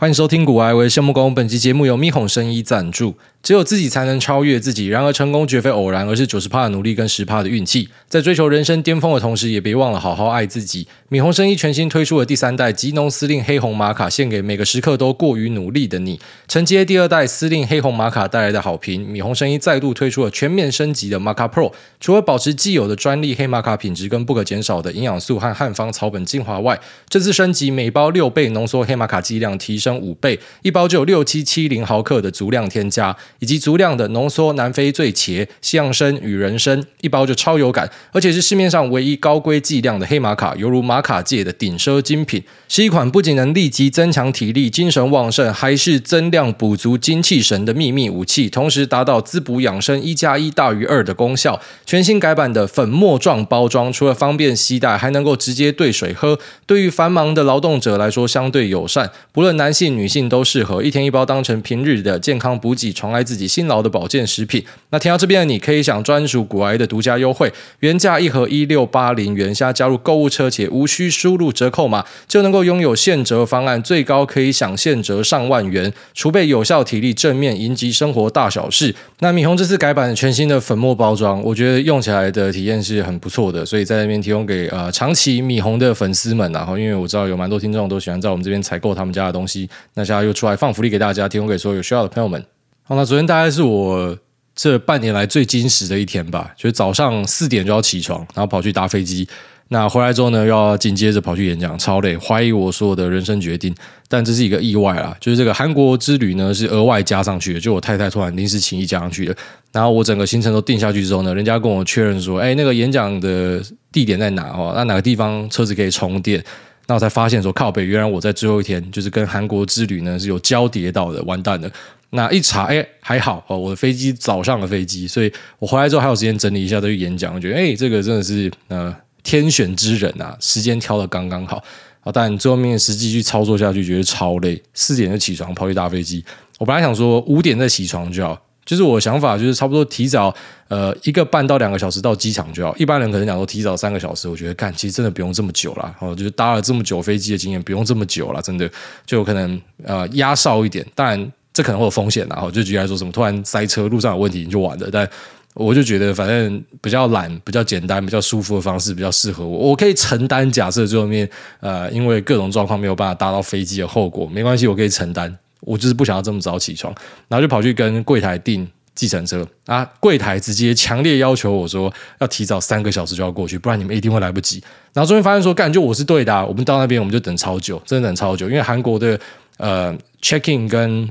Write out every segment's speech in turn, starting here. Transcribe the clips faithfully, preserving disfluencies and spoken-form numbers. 欢迎收听股癌为羡慕工，本期节目由咪哄声医赞助。只有自己才能超越自己，然而成功绝非偶然，而是 百分之九十 的努力跟 百分之十 的运气。在追求人生巅峰的同时，也别忘了好好爱自己。咪哄声医全新推出的第三代吉农司令黑红玛卡，献给每个时刻都过于努力的你。承接第二代司令黑红玛卡带来的好评，咪哄声医再度推出了全面升级的玛卡 Pro。除了保持既有的专利黑玛卡品质跟不可减少的营养素和汉方草本精华外，这次升级每包六倍浓缩黑玛卡剂量提升五倍，一包就有六七七零毫克的足量添加，以及足量的浓缩南非醉茄、西洋参与人参，一包就超有感，而且是市面上唯一高规剂量的黑玛卡，犹如玛卡界的顶奢精品，是一款不仅能立即增强体力、精神旺盛，还是增量补足精气神的秘密武器，同时达到滋补养生一加一大于二的功效。全新改版的粉末状包装，除了方便携带，还能够直接兑水喝，对于繁忙的劳动者来说相对友善，不论男性女性都适合，一天一包当成平日的健康补给，宠爱自己辛劳的保健食品。那听到这边的你可以享专属股癌的独家优惠，原价一盒一千六百八十元，现在加入购物车且无需输入折扣码就能够拥有现折方案，最高可以享现折上万元，储备有效体力，正面迎击生活大小事。那米红这次改版全新的粉末包装，我觉得用起来的体验是很不错的，所以在那边提供给、呃、长期米红的粉丝们、啊、因为我知道有蛮多听众都喜欢在我们这边采购他们家的东西，那现在又出来放福利给大家，提供给所有有需要的朋友们。好，那昨天大概是我这半年来最精实的一天吧，就是早上四点就要起床，然后跑去搭飞机，那回来之后呢，又要紧接着跑去演讲，超累，怀疑我所有的人生决定。但这是一个意外啦，就是这个韩国之旅呢是额外加上去的，就我太太突然临时情意加上去的。然后我整个行程都定下去之后呢，人家跟我确认说，哎，那个演讲的地点在哪哦？那哪个地方车子可以充电？那我才发现说，靠北，原来我在最后一天就是跟韩国之旅呢是有交叠到的，完蛋了。那一查，哎、欸，还好哦，我的飞机早上的飞机，所以我回来之后还有时间整理一下再去演讲，我觉得哎、欸，这个真的是呃天选之人啊，时间挑的刚刚好。好，但最后面实际去操作下去，觉得超累，四点就起床跑去搭飞机。我本来想说五点再起床就好。就是我的想法就是差不多提早呃一个半到两个小时到机场就好，一般人可能讲说提早三个小时，我觉得干其实真的不用这么久啦、哦、就是搭了这么久飞机的经验不用这么久啦，真的就有可能呃压哨一点，当然这可能会有风险啦、哦、就举例来说什么突然塞车路上有问题你就完了，但我就觉得反正比较懒比较简单比较舒服的方式比较适合我，我可以承担假设最后面呃因为各种状况没有办法搭到飞机的后果，没关系我可以承担，我就是不想要这么早起床，然后就跑去跟柜台订计程车啊！柜台直接强烈要求我说要提早三个小时就要过去，不然你们一定会来不及。然后终于发现说，干就我是对的、啊，我们到那边我们就等超久，真的等超久，因为韩国的呃 check in 跟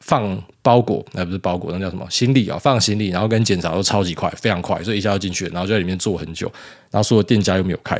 放包裹，那、呃、不是包裹，那叫什么行李啊、哦？放行李，然后跟检查都超级快，非常快，所以一下就进去了，然后就在里面坐很久，然后所有店家又没有开。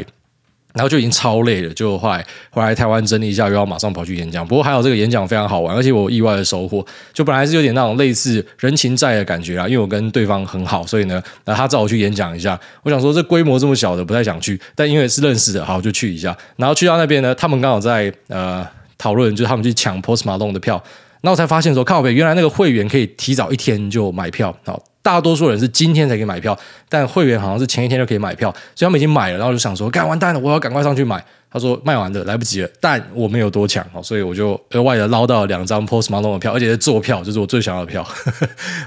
然后就已经超累了，就后来回来台湾整理一下，又要马上跑去演讲。不过还有这个演讲非常好玩，而且我意外的收获，就本来是有点那种类似人情债的感觉啦，因为我跟对方很好，所以呢，他找我去演讲一下。我想说这规模这么小的不太想去，但因为是认识的，好就去一下。然后去到那边呢，他们刚好在呃讨论，就是他们去抢 Post Malone 的票。那我才发现说，靠北，原来那个会员可以提早一天就买票，好。大多数人是今天才可以买票，但会员好像是前一天就可以买票，所以他们已经买了，然后就想说干完蛋了，我要赶快上去买。他说卖完了，来不及了，但我没有多抢，所以我就额外的捞到了两张 Post Malone 的票，而且是坐票，就是我最想要的票。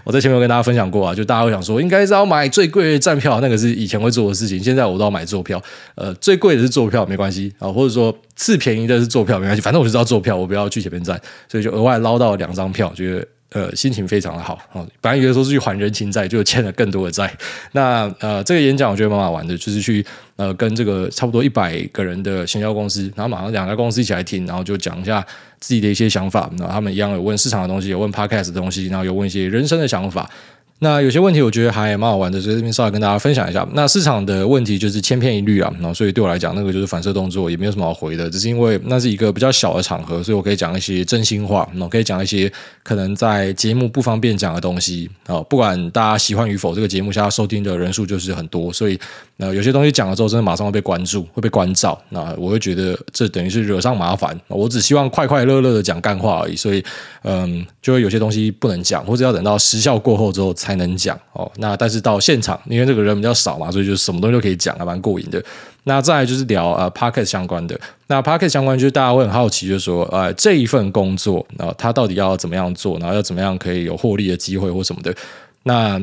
我在前面有跟大家分享过啊，就大家会想说应该是要买最贵的站票，那个是以前会做的事情，现在我都要买坐票。呃，最贵的是坐票没关系啊，或者说次便宜的是坐票没关系，反正我就知道坐票，我不要去前面站，所以就额外捞到了两张票，觉得。呃，心情非常的好、哦、本来有的时候是去还人情债，就欠了更多的债。那呃，这个演讲我觉得蛮好玩的，就是去呃跟这个差不多一百个人的行销公司，然后马上两家公司一起来听，然后就讲一下自己的一些想法。然后他们一样有问市场的东西，有问 podcast 的东西，然后有问一些人生的想法。那有些问题我觉得还蛮好玩的，所以这边稍微跟大家分享一下。那市场的问题就是千篇一律啊，然后所以对我来讲那个就是反射动作，也没有什么好回的，只是因为那是一个比较小的场合，所以我可以讲一些真心话，然后可以讲一些可能在节目不方便讲的东西。不管大家喜欢与否，这个节目现在收听的人数就是很多，所以有些东西讲了之后真的马上会被关注，会被关照，那我会觉得这等于是惹上麻烦。我只希望快快乐乐的讲干话而已，所以嗯，就会有些东西不能讲，或者要等到时效过后之后才能讲哦，那但是到现场，因为这个人比较少嘛，所以就什么东西都可以讲，还蛮过瘾的。那再来就是聊呃 Podcast 相关的。那 Podcast 相关就是大家会很好奇，就是说呃这一份工作，然后它到底要怎么样做，然后要怎么样可以有获利的机会或什么的。那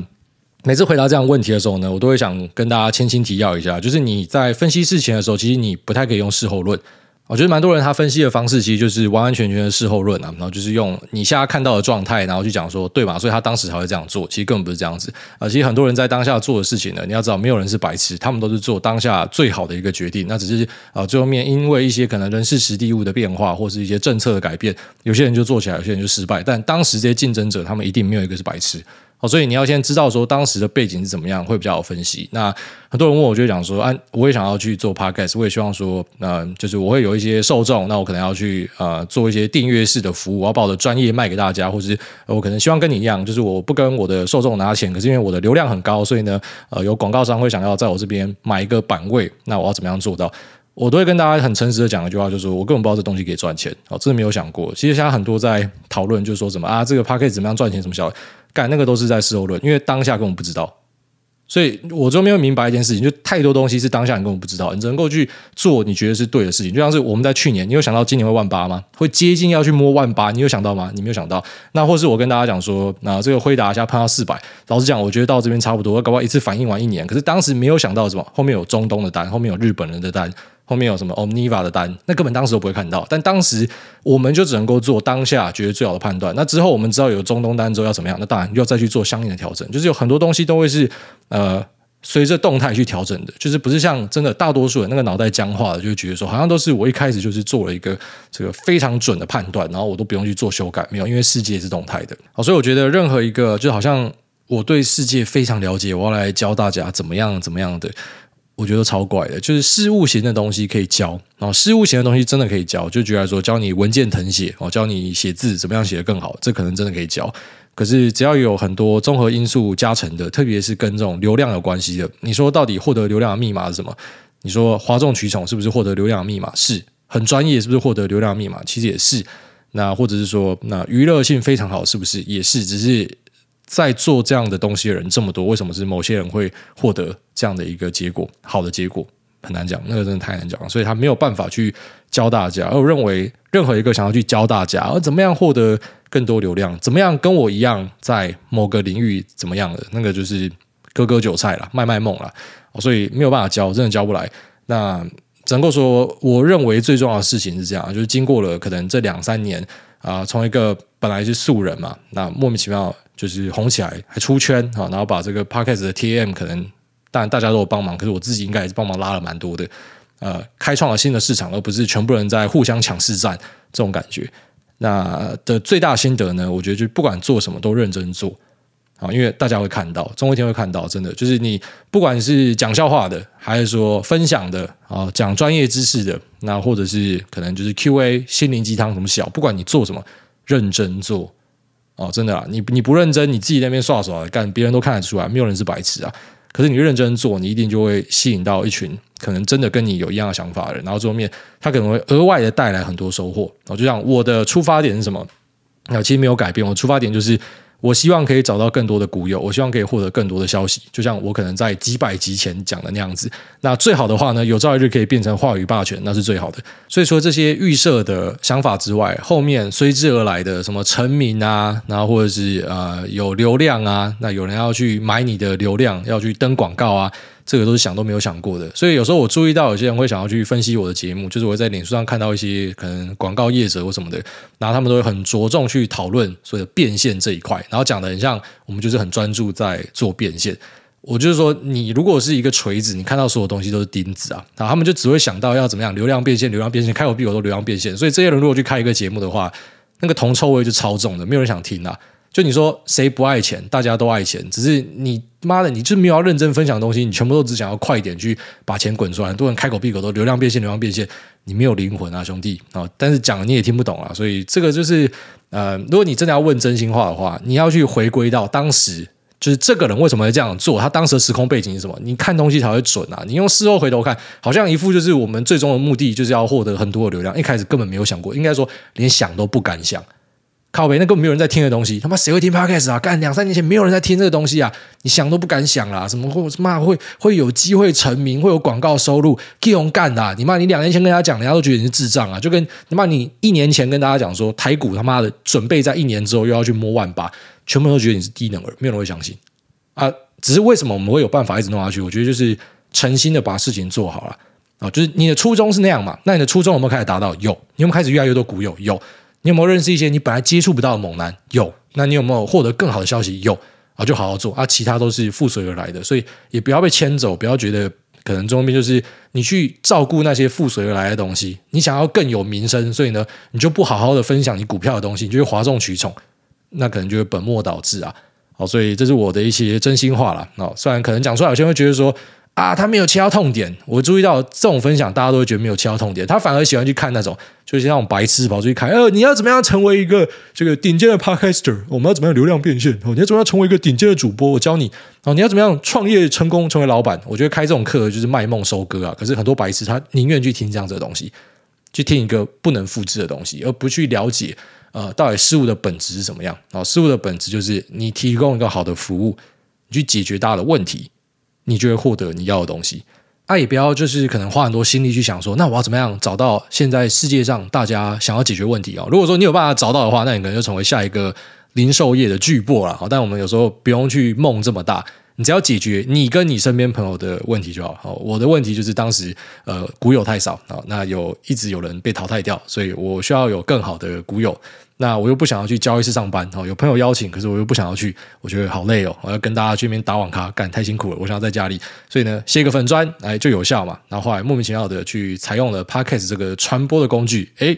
每次回答这样问题的时候呢，我都会想跟大家千金提要一下，就是你在分析事情的时候，其实你不太可以用事后论。我觉得蛮多人他分析的方式其实就是完完全全的事后论啊，然后就是用你现在看到的状态，然后去讲说对嘛，所以他当时才会这样做，其实根本不是这样子啊。其实很多人在当下做的事情呢，你要知道没有人是白痴，他们都是做当下最好的一个决定，那只是啊最后面因为一些可能人事时地物的变化，或是一些政策的改变，有些人就做起来，有些人就失败，但当时这些竞争者他们一定没有一个是白痴。所以你要先知道说当时的背景是怎么样，会比较好分析。那很多人问我就讲说、啊、我也想要去做 podcast， 我也希望说、呃、就是我会有一些受众，那我可能要去、呃、做一些订阅式的服务，我要把我的专业卖给大家，或是我可能希望跟你一样，就是我不跟我的受众拿钱，可是因为我的流量很高，所以呢、呃、有广告商会想要在我这边买一个版位，那我要怎么样做到？我都会跟大家很诚实的讲一句话，就是我根本不知道这东西可以赚钱、哦、真的没有想过。其实现在很多在讨论就是说什么啊，这个 podcast 怎么样赚钱什么小的，干那个都是在事后论，因为当下根本不知道。所以我就没有明白一件事情，就太多东西是当下你根本不知道，你只能够去做你觉得是对的事情。就像是我们在去年，你有想到今年会万八吗？会接近要去摸万八，你有想到吗？你没有想到。那或是我跟大家讲说，那、啊、这个辉达一下碰到四百，老实讲，我觉得到这边差不多，搞不好一次反应完一年。可是当时没有想到什么，后面有中东的单，后面有日本人的单。后面有什么 Omniva 的单，那根本当时都不会看到，但当时我们就只能够做当下觉得最好的判断。那之后我们知道有中东单之后要怎么样，那当然要再去做相应的调整，就是有很多东西都会是呃随着动态去调整的，就是不是像真的大多数人那个脑袋僵化的，就觉得说好像都是我一开始就是做了一个这个非常准的判断，然后我都不用去做修改，没有，因为世界是动态的。好，所以我觉得任何一个就好像我对世界非常了解，我要来教大家怎么样怎么样的。我觉得超怪的，就是事物型的东西可以教，然后事物型的东西真的可以教，就举例来说，教你文件誊写，教你写字怎么样写得更好，这可能真的可以教。可是只要有很多综合因素加成的，特别是跟这种流量有关系的，你说到底获得流量的密码是什么？你说哗众取宠是不是获得流量的密码？是。很专业是不是获得流量的密码？其实也是。那或者是说，那娱乐性非常好是不是？也是。只是在做这样的东西的人这么多，为什么是某些人会获得这样的一个结果？好的结果很难讲，那个真的太难讲了，所以他没有办法去教大家。而我认为任何一个想要去教大家而怎么样获得更多流量，怎么样跟我一样在某个领域怎么样的，那个就是割割韭菜啦，卖卖梦啦，所以没有办法教，真的教不来。那只能够说我认为最重要的事情是这样，就是经过了可能这两三年啊，从一个本来是素人嘛，那莫名其妙就是红起来，还出圈，然后把这个 podcast 的 T M 可能，当然大家都有帮忙，可是我自己应该也是帮忙拉了蛮多的，呃，开创了新的市场，而不是全部人在互相抢市占这种感觉。那的最大心得呢，我觉得就不管做什么都认真做。因为大家会看到，总有一天会看到，真的就是你不管是讲笑话的，还是说分享的啊，讲专业知识的，那或者是可能就是 Q A 心灵鸡汤什么小，不管你做什么，认真做哦，真的啦，你你不认真，你自己在那边耍耍干，别人都看得出来，没有人是白痴啊。可是你认真做，你一定就会吸引到一群可能真的跟你有一样的想法的人，然后最后面他可能会额外的带来很多收获。然后就像我的出发点是什么？啊，其实没有改变，我出发点就是。我希望可以找到更多的股友，我希望可以获得更多的消息，就像我可能在几百集前讲的那样子。那最好的话呢，有朝一日可以变成话语霸权，那是最好的。所以说这些预设的想法之外，后面随之而来的什么成名啊，然后或者是呃有流量啊，那有人要去买你的流量，要去登广告啊，这个都是想都没有想过的。所以有时候我注意到有些人会想要去分析我的节目，就是我在脸书上看到一些可能广告业者或什么的，然后他们都会很着重去讨论所谓的变现这一块，然后讲的很像我们就是很专注在做变现。我就是说你如果是一个锤子，你看到所有东西都是钉子啊，然后他们就只会想到要怎么样流量变现，流量变现，开口闭口都流量变现。所以这些人如果去开一个节目的话，那个铜臭味就超重的，没有人想听啊。就你说谁不爱钱？大家都爱钱，只是你妈的，你就没有要认真分享的东西，你全部都只想要快一点去把钱滚出来。很多人开口闭口都流量变现，流量变现，你没有灵魂啊，兄弟啊、哦！但是讲了你也听不懂啊，所以这个就是呃，如果你真的要问真心话的话，你要去回归到当时，就是这个人为什么会这样做，他当时的时空背景是什么？你看东西才会准啊！你用事后回头看，好像一副就是我们最终的目的就是要获得很多的流量，一开始根本没有想过，应该说连想都不敢想。靠北，那根本没有人在听的东西，他妈谁会听 podcast 啊？干两三年前没有人在听这个东西啊，你想都不敢想啦，什么会妈会会有机会成名，会有广告收入，屁用干的、啊！你妈你两年前跟大家讲，人家都觉得你是智障啊，就跟你妈你一年前跟大家讲说台股他妈的准备在一年之后又要去摸万八，全部都觉得你是低能儿，没有人会相信啊。只是为什么我们会有办法一直弄下去？我觉得就是诚心的把事情做好了啊，就是你的初衷是那样嘛，那你的初衷有没有开始达到？有，你有没有开始越来越多股友？有。你有没有认识一些你本来接触不到的猛男？有。那你有没有获得更好的消息？有啊，就好好做啊，其他都是附随而来的，所以也不要被牵走，不要觉得可能中间就是你去照顾那些附随而来的东西。你想要更有名声，所以呢，你就不好好的分享你股票的东西，你就会哗众取宠，那可能就会本末倒置啊。好，所以这是我的一些真心话啦。哦，虽然可能讲出来有些人会觉得说啊，他没有切到痛点。我注意到这种分享大家都会觉得没有切到痛点，他反而喜欢去看那种就是那种白痴跑出去看呃，你要怎么样成为一个这个顶尖的 podcaster， 我们要怎么样流量变现、哦、你要怎么样成为一个顶尖的主播，我教你、哦、你要怎么样创业成功成为老板。我觉得开这种课就是卖梦收割啊，可是很多白痴他宁愿去听这样子的东西，去听一个不能复制的东西，而不去了解呃，到底事物的本质是怎么样、哦、事物的本质就是你提供一个好的服务，你去解决大家的问题，你就会获得你要的东西啊。也不要就是可能花很多心力去想说那我要怎么样找到现在世界上大家想要解决问题啊、哦。如果说你有办法找到的话，那你可能就成为下一个零售业的巨擘啦、哦、但我们有时候不用去梦这么大，你只要解决你跟你身边朋友的问题就好、哦、我的问题就是当时呃股友太少、哦、那有一直有人被淘汰掉，所以我需要有更好的股友，那我又不想要去交易室上班、哦、有朋友邀请，可是我又不想要去，我觉得好累哦，我要跟大家去那边打网咖，干太辛苦了，我想要在家里，所以呢写个粉专哎就有效嘛。然后后来莫名其妙的去采用了 podcast 这个传播的工具，哎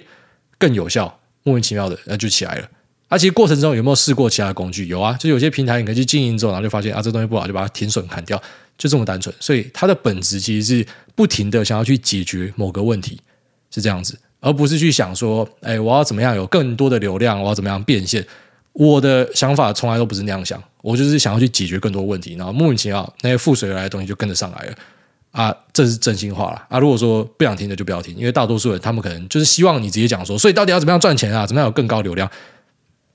更有效，莫名其妙的那就起来了。啊，其实过程中有没有试过其他的工具？有啊，就是有些平台你可以去经营之后，然后就发现啊这东西不好，就把它停损砍掉，就这么单纯。所以它的本质其实是不停的想要去解决某个问题，是这样子。而不是去想说哎，我要怎么样有更多的流量，我要怎么样变现。我的想法从来都不是那样想，我就是想要去解决更多问题，然后莫名其妙那些附随而来的东西就跟着上来了啊，这是真心话啦啊。如果说不想听的就不要听，因为大多数人他们可能就是希望你直接讲说所以到底要怎么样赚钱啊，怎么样有更高流量，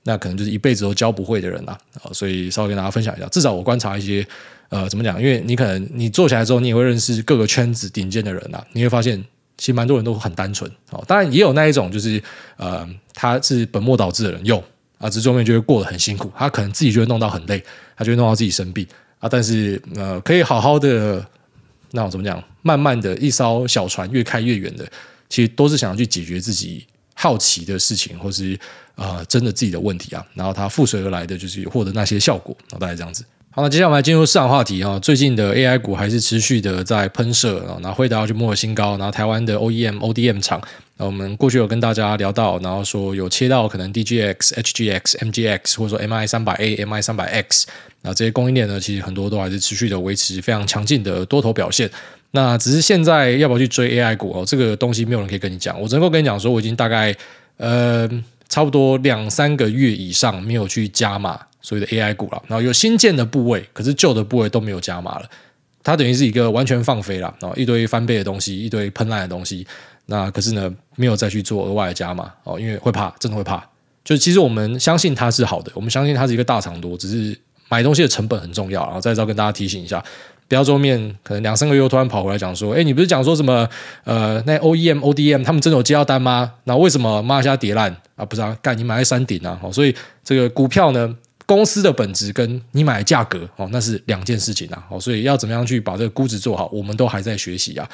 那可能就是一辈子都教不会的人啦、啊、所以稍微跟大家分享一下，至少我观察一些呃，怎么讲，因为你可能你做起来之后你也会认识各个圈子顶尖的人啦、啊、你会发现其实蛮多人都很单纯、哦、当然也有那一种就是呃，他是本末倒置的人，有啊，只是后面就会过得很辛苦，他可能自己就会弄到很累，他就会弄到自己生病啊。但是呃，可以好好的，那我怎么讲，慢慢的一艘小船越开越远的，其实都是想要去解决自己好奇的事情，或是呃真的自己的问题啊。然后他附随而来的就是获得那些效果，大概这样子。好，那接下来我们来进入市场话题啊、哦。最近的 A I 股还是持续的在喷射啊、哦，然后辉达要去摸了新高，然后台湾的 O E M、O D M 厂，我们过去有跟大家聊到，然后说有切到可能 D G X、H G X、M G X 或者说 M I 三百 A、M I 三百 X， 那这些供应链呢，其实很多都还是持续的维持非常强劲的多头表现。那只是现在要不要去追 A I 股哦，这个东西没有人可以跟你讲，我只能够跟你讲说，我已经大概呃差不多两三个月以上没有去加码所谓的 A I 股啦，然后有新建的部位，可是旧的部位都没有加码了，它等于是一个完全放飞啦，然后一堆翻倍的东西，一堆喷烂的东西，那可是呢没有再去做额外的加码哦，因为会怕，真的会怕。就是其实我们相信它是好的，我们相信它是一个大长多，只是买东西的成本很重要，然后再要跟大家提醒一下，不要桌面可能两三个月突然跑回来讲说，哎，你不是讲说什么呃，那 O E M、O D M 他们真的有接到单吗？那为什么妈下跌烂啊？不是啊，干你买在山顶啊、哦！所以这个股票呢，公司的本质跟你买的价格哦，那是两件事情啊、哦！所以要怎么样去把这个估值做好，我们都还在学习啊。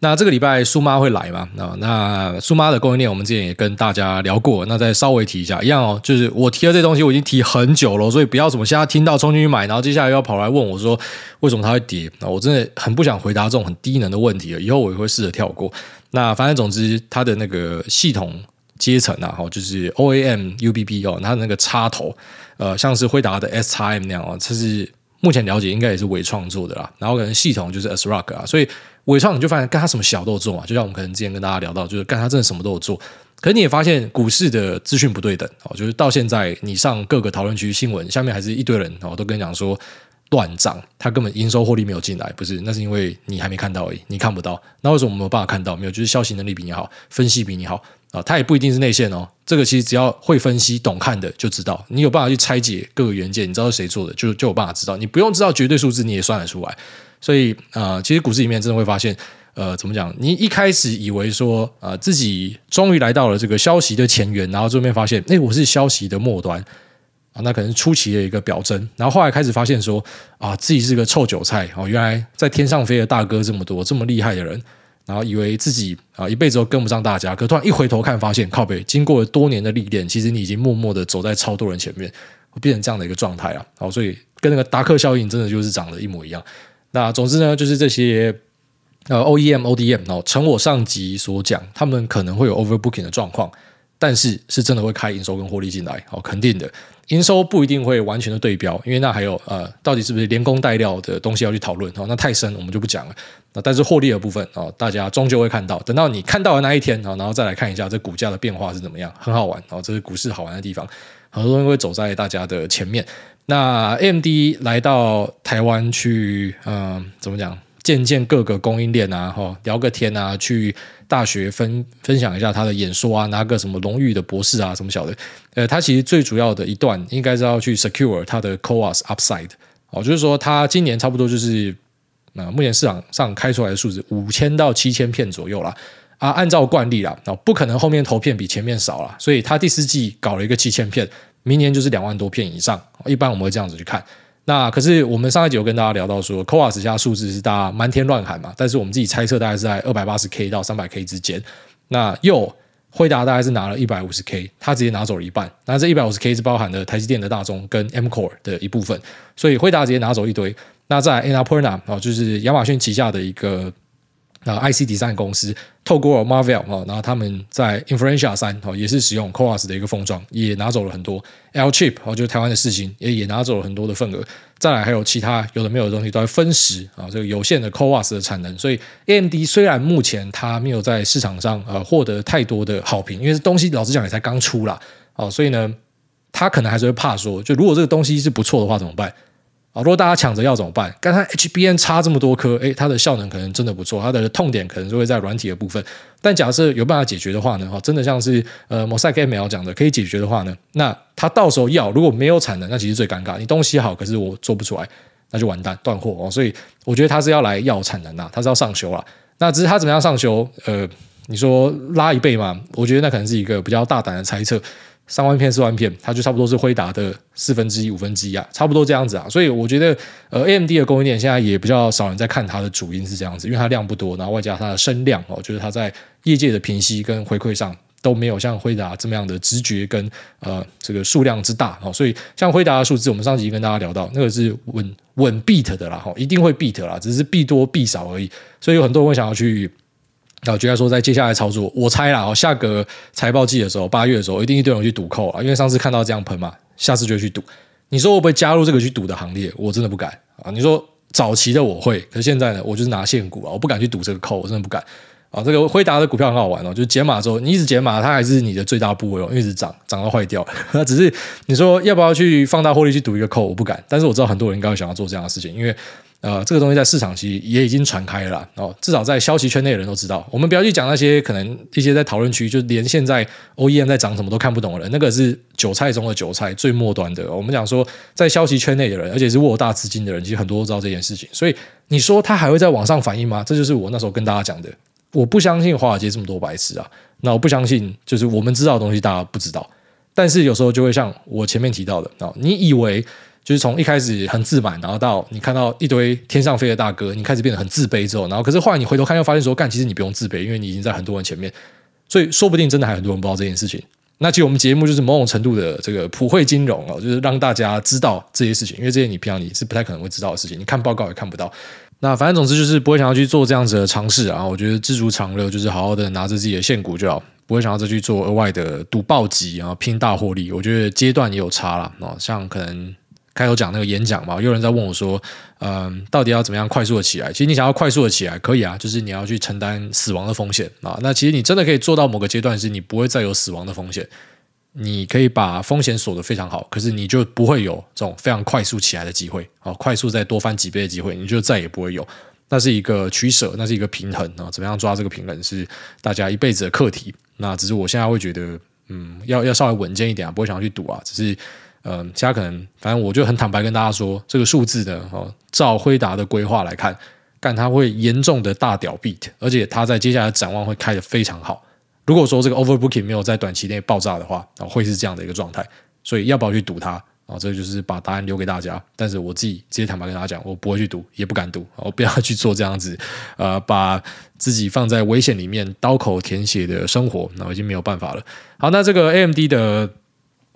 那这个礼拜苏妈会来嘛？那那苏妈的供应链我们之前也跟大家聊过，那再稍微提一下，一样哦，就是我提的这东西我已经提很久了，所以不要什么现在听到冲进去买，然后接下来又要跑来问我说为什么它会跌，那我真的很不想回答这种很低能的问题了，以后我也会试着跳过。那反正总之它的那个系统阶层啊，就是 O A M U B B 哦，它那个插头呃，像是辉达的 S X M 那样哦，这是目前了解应该也是伟创做的啦，然后可能系统就是 ASRock 啊，所以伟创你就发现干他什么小都有做嘛，就像我们可能之前跟大家聊到，就是干他真的什么都有做，可是你也发现股市的资讯不对等、哦、就是到现在你上各个讨论区新闻下面还是一堆人、哦、都跟你讲说乱涨，他根本营收获利没有进来，不是，那是因为你还没看到而已，你看不到。那为什么我们没有办法看到？没有，就是消息能力比你好，分析比你好、啊，它也不一定是内线哦。这个其实只要会分析、懂看的就知道，你有办法去拆解各个元件，你知道谁做的，就就有办法知道。你不用知道绝对数字，你也算得出来。所以啊、呃，其实股市里面真的会发现，呃，怎么讲？你一开始以为说啊、呃，自己终于来到了这个消息的前缘，然后最后面发现，哎，我是消息的末端。啊，那可能初期的一个表征，然后后来开始发现说啊，自己是个臭韭菜哦，原来在天上飞的大哥这么多，这么厉害的人，然后以为自己啊一辈子都跟不上大家，可突然一回头看，发现靠北，经过了多年的历练，其实你已经默默的走在超多人前面，变成这样的一个状态啊，好，所以跟那个达克效应真的就是长得一模一样。那总之呢，就是这些呃 O E M、O D M 哦，承我上集所讲，他们可能会有 overbooking 的状况。但是是真的会开营收跟获利进来，好，肯定的。营收不一定会完全的对标，因为那还有呃，到底是不是连工带料的东西要去讨论，哦，那太深我们就不讲了。那但是获利的部分，哦，大家终究会看到，等到你看到的那一天，哦，然后再来看一下这股价的变化是怎么样，很好玩，哦，这是股市好玩的地方，很多人会走在大家的前面。那 A M D 来到台湾去，嗯、呃，怎么讲？见见各个供应链啊，哦，聊个天啊，去大学分分享一下他的演说啊，拿个什么荣誉的博士啊，什么小的。呃，他其实最主要的一段应该是要去 secure 他的 C O A S upside，哦，就是说他今年差不多就是，呃，目前市场上开出来的数字五千到七千片左右啦。啊，按照惯例啦，哦，不可能后面投片比前面少啦，所以他第四季搞了一个七千片，明年就是两万多片以上，一般我们会这样子去看。那可是我们上一集有跟大家聊到说 C O A S 下数字是大家瞒天乱喊嘛，但是我们自己猜测大概是在 二百八十 K 到 三百 K 之间。那又辉达大概是拿了 一百五十 K， 他直接拿走了一半。那这 一百五十 K 是包含了台积电的大宗跟 M-Core 的一部分，所以辉达直接拿走一堆。那在 Anapurna，哦，就是亚马逊旗下的一个呃 I C Design 公司，透过 Marvel，哦，然后他们在 Inferentia 三，哦，也是使用 C O A S 的一个封装，也拿走了很多 L Chip，哦，就是台湾的世芯 也, 也拿走了很多的份额。再来还有其他有的没有的东西都在分食，哦，这个有限的 C O A S 的产能。所以 A M D 虽然目前它没有在市场上呃获得太多的好评，因为东西老实讲也才刚出啦，哦，所以呢他可能还是会怕说，就如果这个东西是不错的话怎么办，哦，如果大家抢着要怎么办？刚才 H B M 差这么多颗，诶，它的效能可能真的不错，它的痛点可能就会在软体的部分。但假设有办法解决的话呢，哦，真的像是呃 Mosaic M L 讲的，可以解决的话呢，那它到时候要如果没有产能，那其实最尴尬。你东西好，可是我做不出来，那就完蛋，断货哦。所以我觉得它是要来要产能啦，它是要上修啦。那只是它怎么样上修？呃，你说拉一倍嘛？我觉得那可能是一个比较大胆的猜测。三万片四万片，它就差不多是辉达的四分之一五分之一啊，差不多这样子啊。所以我觉得呃 A M D 的供应链现在也比较少人在看它的主因是这样子，因为它量不多，然后外加它的声量哦，就是它在业界的评析跟回馈上都没有像辉达这么样的直觉跟呃这个数量之大哦。所以像辉达的数字，我们上集跟大家聊到，那个是稳稳 beat 的啦，哦，一定会 beat 啦，只是 beat 多 beat 少而已。所以有很多人会想要去。我觉得说在接下来操作，我猜啦，下个财报季的时候，八月的时候，一定一堆人去赌扣啊，因为上次看到这样喷嘛，下次就去赌。你说我会不会加入这个去赌的行列？我真的不敢啊！你说早期的我会，可是现在呢，我就是拿现股啊，我不敢去赌这个扣，我真的不敢啊。这个辉达的股票很好玩哦，就是减码之后，你一直减码，它还是你的最大部位哦，因为一直涨，涨到坏掉。那只是你说要不要去放大获利去赌一个扣，我不敢。但是我知道很多人应该会想要做这样的事情，因为。呃，这个东西在市场其实也已经传开了啦，哦，至少在消息圈内的人都知道。我们不要去讲那些可能一些在讨论区，就连现在 O E M 在涨什么都看不懂的人，那个是韭菜中的韭菜，最末端的。我们讲说，在消息圈内的人，而且是握有大资金的人，其实很多都知道这件事情。所以你说他还会在网上反应吗？这就是我那时候跟大家讲的，我不相信华尔街这么多白痴啊，那我不相信就是我们知道的东西大家不知道。但是有时候就会像我前面提到的，哦，你以为。就是从一开始很自满，然后到你看到一堆天上飞的大哥，你开始变得很自卑之后，然后可是后来你回头看又发现说，干，其实你不用自卑，因为你已经在很多人前面，所以说不定真的还很多人不知道这件事情。那其实我们节目就是某种程度的这个普惠金融哦，就是让大家知道这些事情，因为这些你平常你是不太可能会知道的事情，你看报告也看不到。那反正总之就是不会想要去做这样子的尝试啊，我觉得知足常乐，就是好好的拿着自己的现股就好。不会想要再去做额外的赌暴击啊，拼大获利。我觉得阶段也有差啦，哦，像可能。开头讲那个演讲嘛，有人在问我说，嗯，到底要怎么样快速的起来？其实你想要快速的起来，可以啊，就是你要去承担死亡的风险啊。那其实你真的可以做到某个阶段，是你不会再有死亡的风险，你可以把风险锁得非常好，可是你就不会有这种非常快速起来的机会啊，快速再多翻几倍的机会，你就再也不会有。那是一个取舍，那是一个平衡啊。怎么样抓这个平衡是大家一辈子的课题。那只是我现在会觉得，嗯，要要稍微稳健一点啊，不会想要去赌啊。只是，嗯、呃，现在可能，反正我就很坦白跟大家说，这个数字呢，哦，照辉达的规划来看，干它会严重的大屌 beat， 而且它在接下来的展望会开得非常好。如果说这个 overbooking 没有在短期内爆炸的话，哦，会是这样的一个状态。所以要不要去赌它？哦，这就是把答案留给大家。但是我自己直接坦白跟大家讲，我不会去赌，也不敢赌，我不要去做这样子，呃，把自己放在危险里面刀口舔血的生活，那已经没有办法了。好，那这个 A M D 的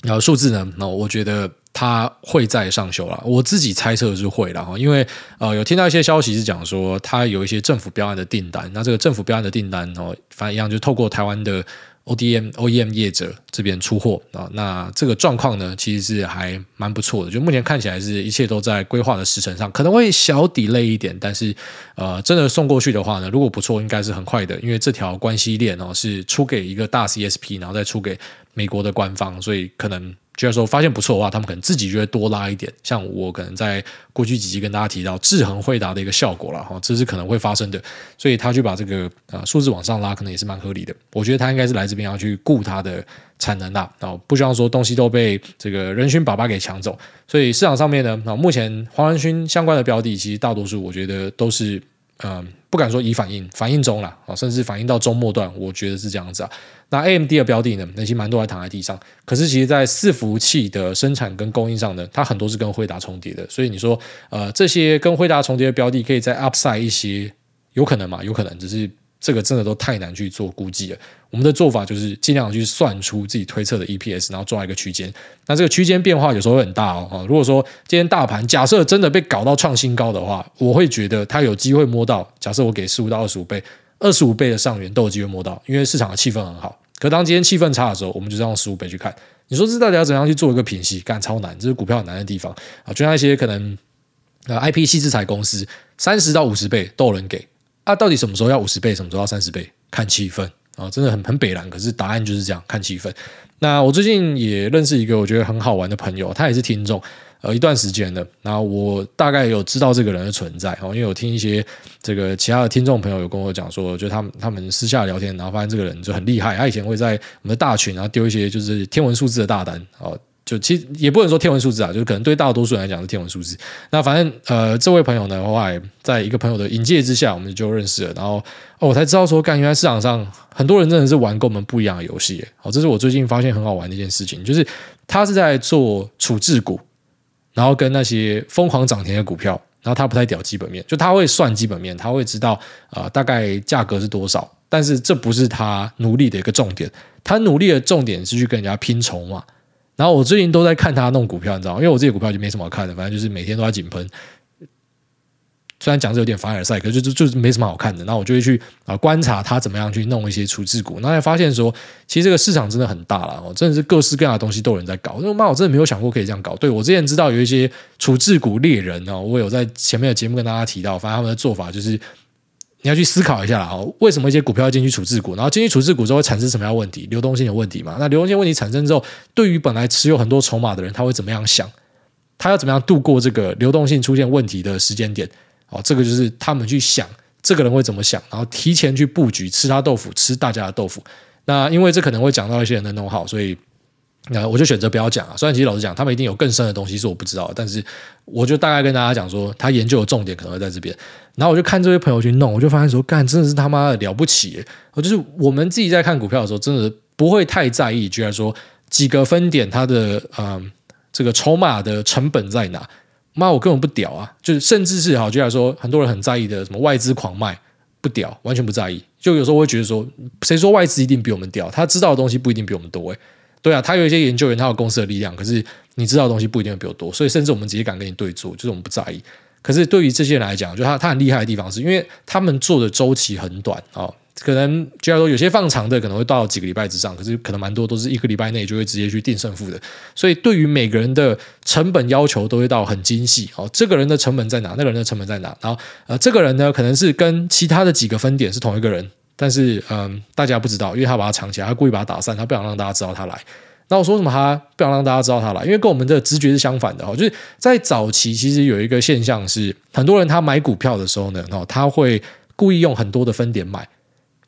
呃数字呢？那我觉得它会再上修啦，我自己猜测是会啦，因为呃有听到一些消息是讲说，它有一些政府标案的订单，那这个政府标案的订单哦，反正一样就透过台湾的 O D M、O E M 业者这边出货啊，那这个状况呢，其实是还蛮不错的。就目前看起来是一切都在规划的时程上，可能会小 delay 一点，但是呃，真的送过去的话呢，如果不错，应该是很快的，因为这条关系链哦是出给一个大 C S P， 然后再出给美国的官方，所以可能就是说发现不错的话，他们可能自己就会多拉一点。像我可能在过去几集跟大家提到制衡惠达的一个效果啦，这是可能会发生的，所以他去把这个、呃、数字往上拉，可能也是蛮合理的。我觉得他应该是来这边要去顾他的产能啦，然后不希望说东西都被这个人群爸爸给抢走。所以市场上面呢，目前黄仁勋相关的标的，其实大多数我觉得都是嗯，不敢说已反应，反应中啦，甚至反应到中末段，我觉得是这样子啊。那 A M D 的标的呢，那些蛮多还躺在地上，可是其实在伺服器的生产跟供应上呢，它很多是跟辉达重叠的，所以你说呃，这些跟辉达重叠的标的可以再 upside 一些，有可能嘛？有可能，只是这个真的都太难去做估计了。我们的做法就是尽量去算出自己推测的 E P S， 然后抓一个区间。那这个区间变化有时候会很大哦。如果说今天大盘假设真的被搞到创新高的话，我会觉得它有机会摸到，假设我给十五到二十五倍，二十五倍的上缘都有机会摸到，因为市场的气氛很好。可当今天气氛差的时候，我们就是用十五倍去看。你说这到底要怎样去做一个评析？干，超难，这是股票很难的地方啊。就像一些可能呃 I P 系制裁公司，三十到五十倍都有人给啊，到底什么时候要五十倍，什么时候要三十倍？看气氛。哦、真的很很北蓝，可是答案就是这样，看气氛。那我最近也认识一个我觉得很好玩的朋友，他也是听众，呃，一段时间了。那我大概有知道这个人的存在，哦、因为我听一些这个其他的听众朋友有跟我讲说，就他们他们私下聊天，然后发现这个人就很厉害。他以前会在我们的大群，然后丢一些就是天文数字的大单，哦。就其实也不能说天文数字啊，就是可能对大多数人来讲是天文数字。那反正呃，这位朋友呢，后来在一个朋友的引介之下，我们就认识了。然后哦，我才知道说，干，原来市场上很多人真的是玩跟我们不一样的游戏。好、哦，这是我最近发现很好玩的一件事情，就是他是在做处置股，然后跟那些疯狂涨停的股票，然后他不太屌基本面，就他会算基本面，他会知道呃大概价格是多少，但是这不是他努力的一个重点，他努力的重点是去跟人家拼筹码。然后我最近都在看他弄股票，你知道吗？因为我自己股票就没什么好看的，反正就是每天都在井喷。虽然讲是有点凡尔赛，可是就就是没什么好看的。然后我就会去、呃、观察他怎么样去弄一些处置股，然后才发现说，其实这个市场真的很大啦、哦、真的是各式各样的东西都有人在搞。因为妈，我真的没有想过可以这样搞。对，我之前知道有一些处置股猎人、哦、我有在前面的节目跟大家提到，反正他们的做法就是。你要去思考一下啦、哦、为什么一些股票要进去处置股，然后进去处置股之后会产生什么样的问题？流动性的问题嘛。那流动性问题产生之后，对于本来持有很多筹码的人，他会怎么样想？他要怎么样度过这个流动性出现问题的时间点？哦，这个就是他们去想这个人会怎么想，然后提前去布局，吃他豆腐，吃大家的豆腐。那因为这可能会讲到一些人的 know how， 所以。那、呃、我就选择不要讲啊，虽然其实老实讲，他们一定有更深的东西是我不知道的，但是我就大概跟大家讲说，他研究的重点可能会在这边。然后我就看这位朋友去弄，我就发现说，干，真的是他妈的了不起耶！就是我们自己在看股票的时候，真的不会太在意，居然说几个分点它的呃这个筹码的成本在哪？妈，我根本不屌啊！就是甚至是好，居然说很多人很在意的什么外资狂卖。不屌，完全不在意。就有时候我会觉得说，谁说外资一定比我们屌？他知道的东西不一定比我们多、欸、对啊，他有一些研究员，他有公司的力量，可是你知道的东西不一定比我多，所以甚至我们直接敢跟你对做，就是我们不在意。可是对于这些人来讲，就 他, 他很厉害的地方是，因为他们做的周期很短、哦、可能就像说有些放长的可能会到几个礼拜之上，可是可能蛮多都是一个礼拜内就会直接去定胜负的，所以对于每个人的成本要求都会到很精细、哦、这个人的成本在哪，那个人的成本在哪，然后、呃、这个人呢可能是跟其他的几个分点是同一个人，但是嗯、呃，大家不知道，因为他把他藏起来，他故意把他打散，他不想让大家知道他来。那我说什么他不想让大家知道他啦，因为跟我们的直觉是相反的，就是在早期其实有一个现象是，很多人他买股票的时候呢，他会故意用很多的分点买，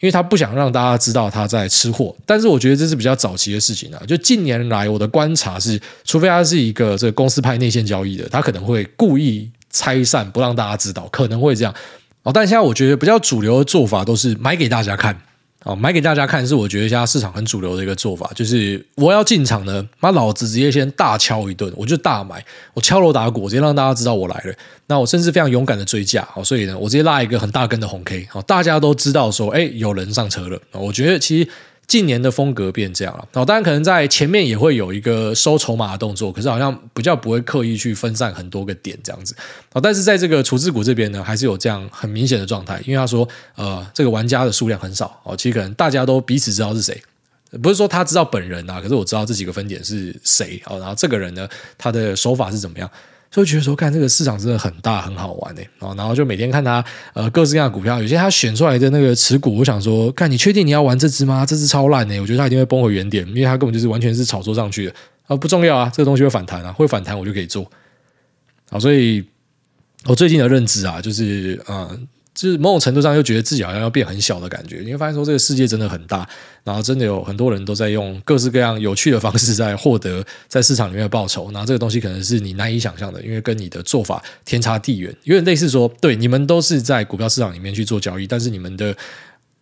因为他不想让大家知道他在吃货。但是我觉得这是比较早期的事情啊，就近年来我的观察是，除非他是一个这个公司派内线交易的，他可能会故意拆散不让大家知道，可能会这样。哦，但现在我觉得比较主流的做法都是买给大家看。哦，买给大家看是我觉得现在市场很主流的一个做法，就是我要进场呢，妈老子直接先大敲一顿，我就大买，我敲锣打鼓，直接让大家知道我来了。那我甚至非常勇敢的追价，哦，所以呢，我直接拉一个很大根的红 K，哦，大家都知道说，哎，有人上车了。哦，我觉得其实近年的风格变这样了，哦，当然可能在前面也会有一个收筹码的动作，可是好像比较不会刻意去分散很多个点这样子。哦，但是在这个处置股这边呢，还是有这样很明显的状态，因为他说呃，这个玩家的数量很少，哦，其实可能大家都彼此知道是谁，不是说他知道本人啊，可是我知道这几个分点是谁，哦，然后这个人呢他的手法是怎么样。所以觉得说看这个市场真的很大很好玩，欸，然后就每天看他呃各式各样的股票，有些他选出来的那个持股，我想说看你确定你要玩这只吗？这只超烂，欸，我觉得他一定会崩回原点，因为他根本就是完全是炒作上去的，啊，不重要啊，这个东西会反弹啊，会反弹我就可以做。好，所以我最近的认知啊，就是呃就是某种程度上又觉得自己好像要变很小的感觉，你会发现说这个世界真的很大，然后真的有很多人都在用各式各样有趣的方式在获得在市场里面的报酬，然后这个东西可能是你难以想象的，因为跟你的做法天差地远，有点类似说对你们都是在股票市场里面去做交易，但是你们的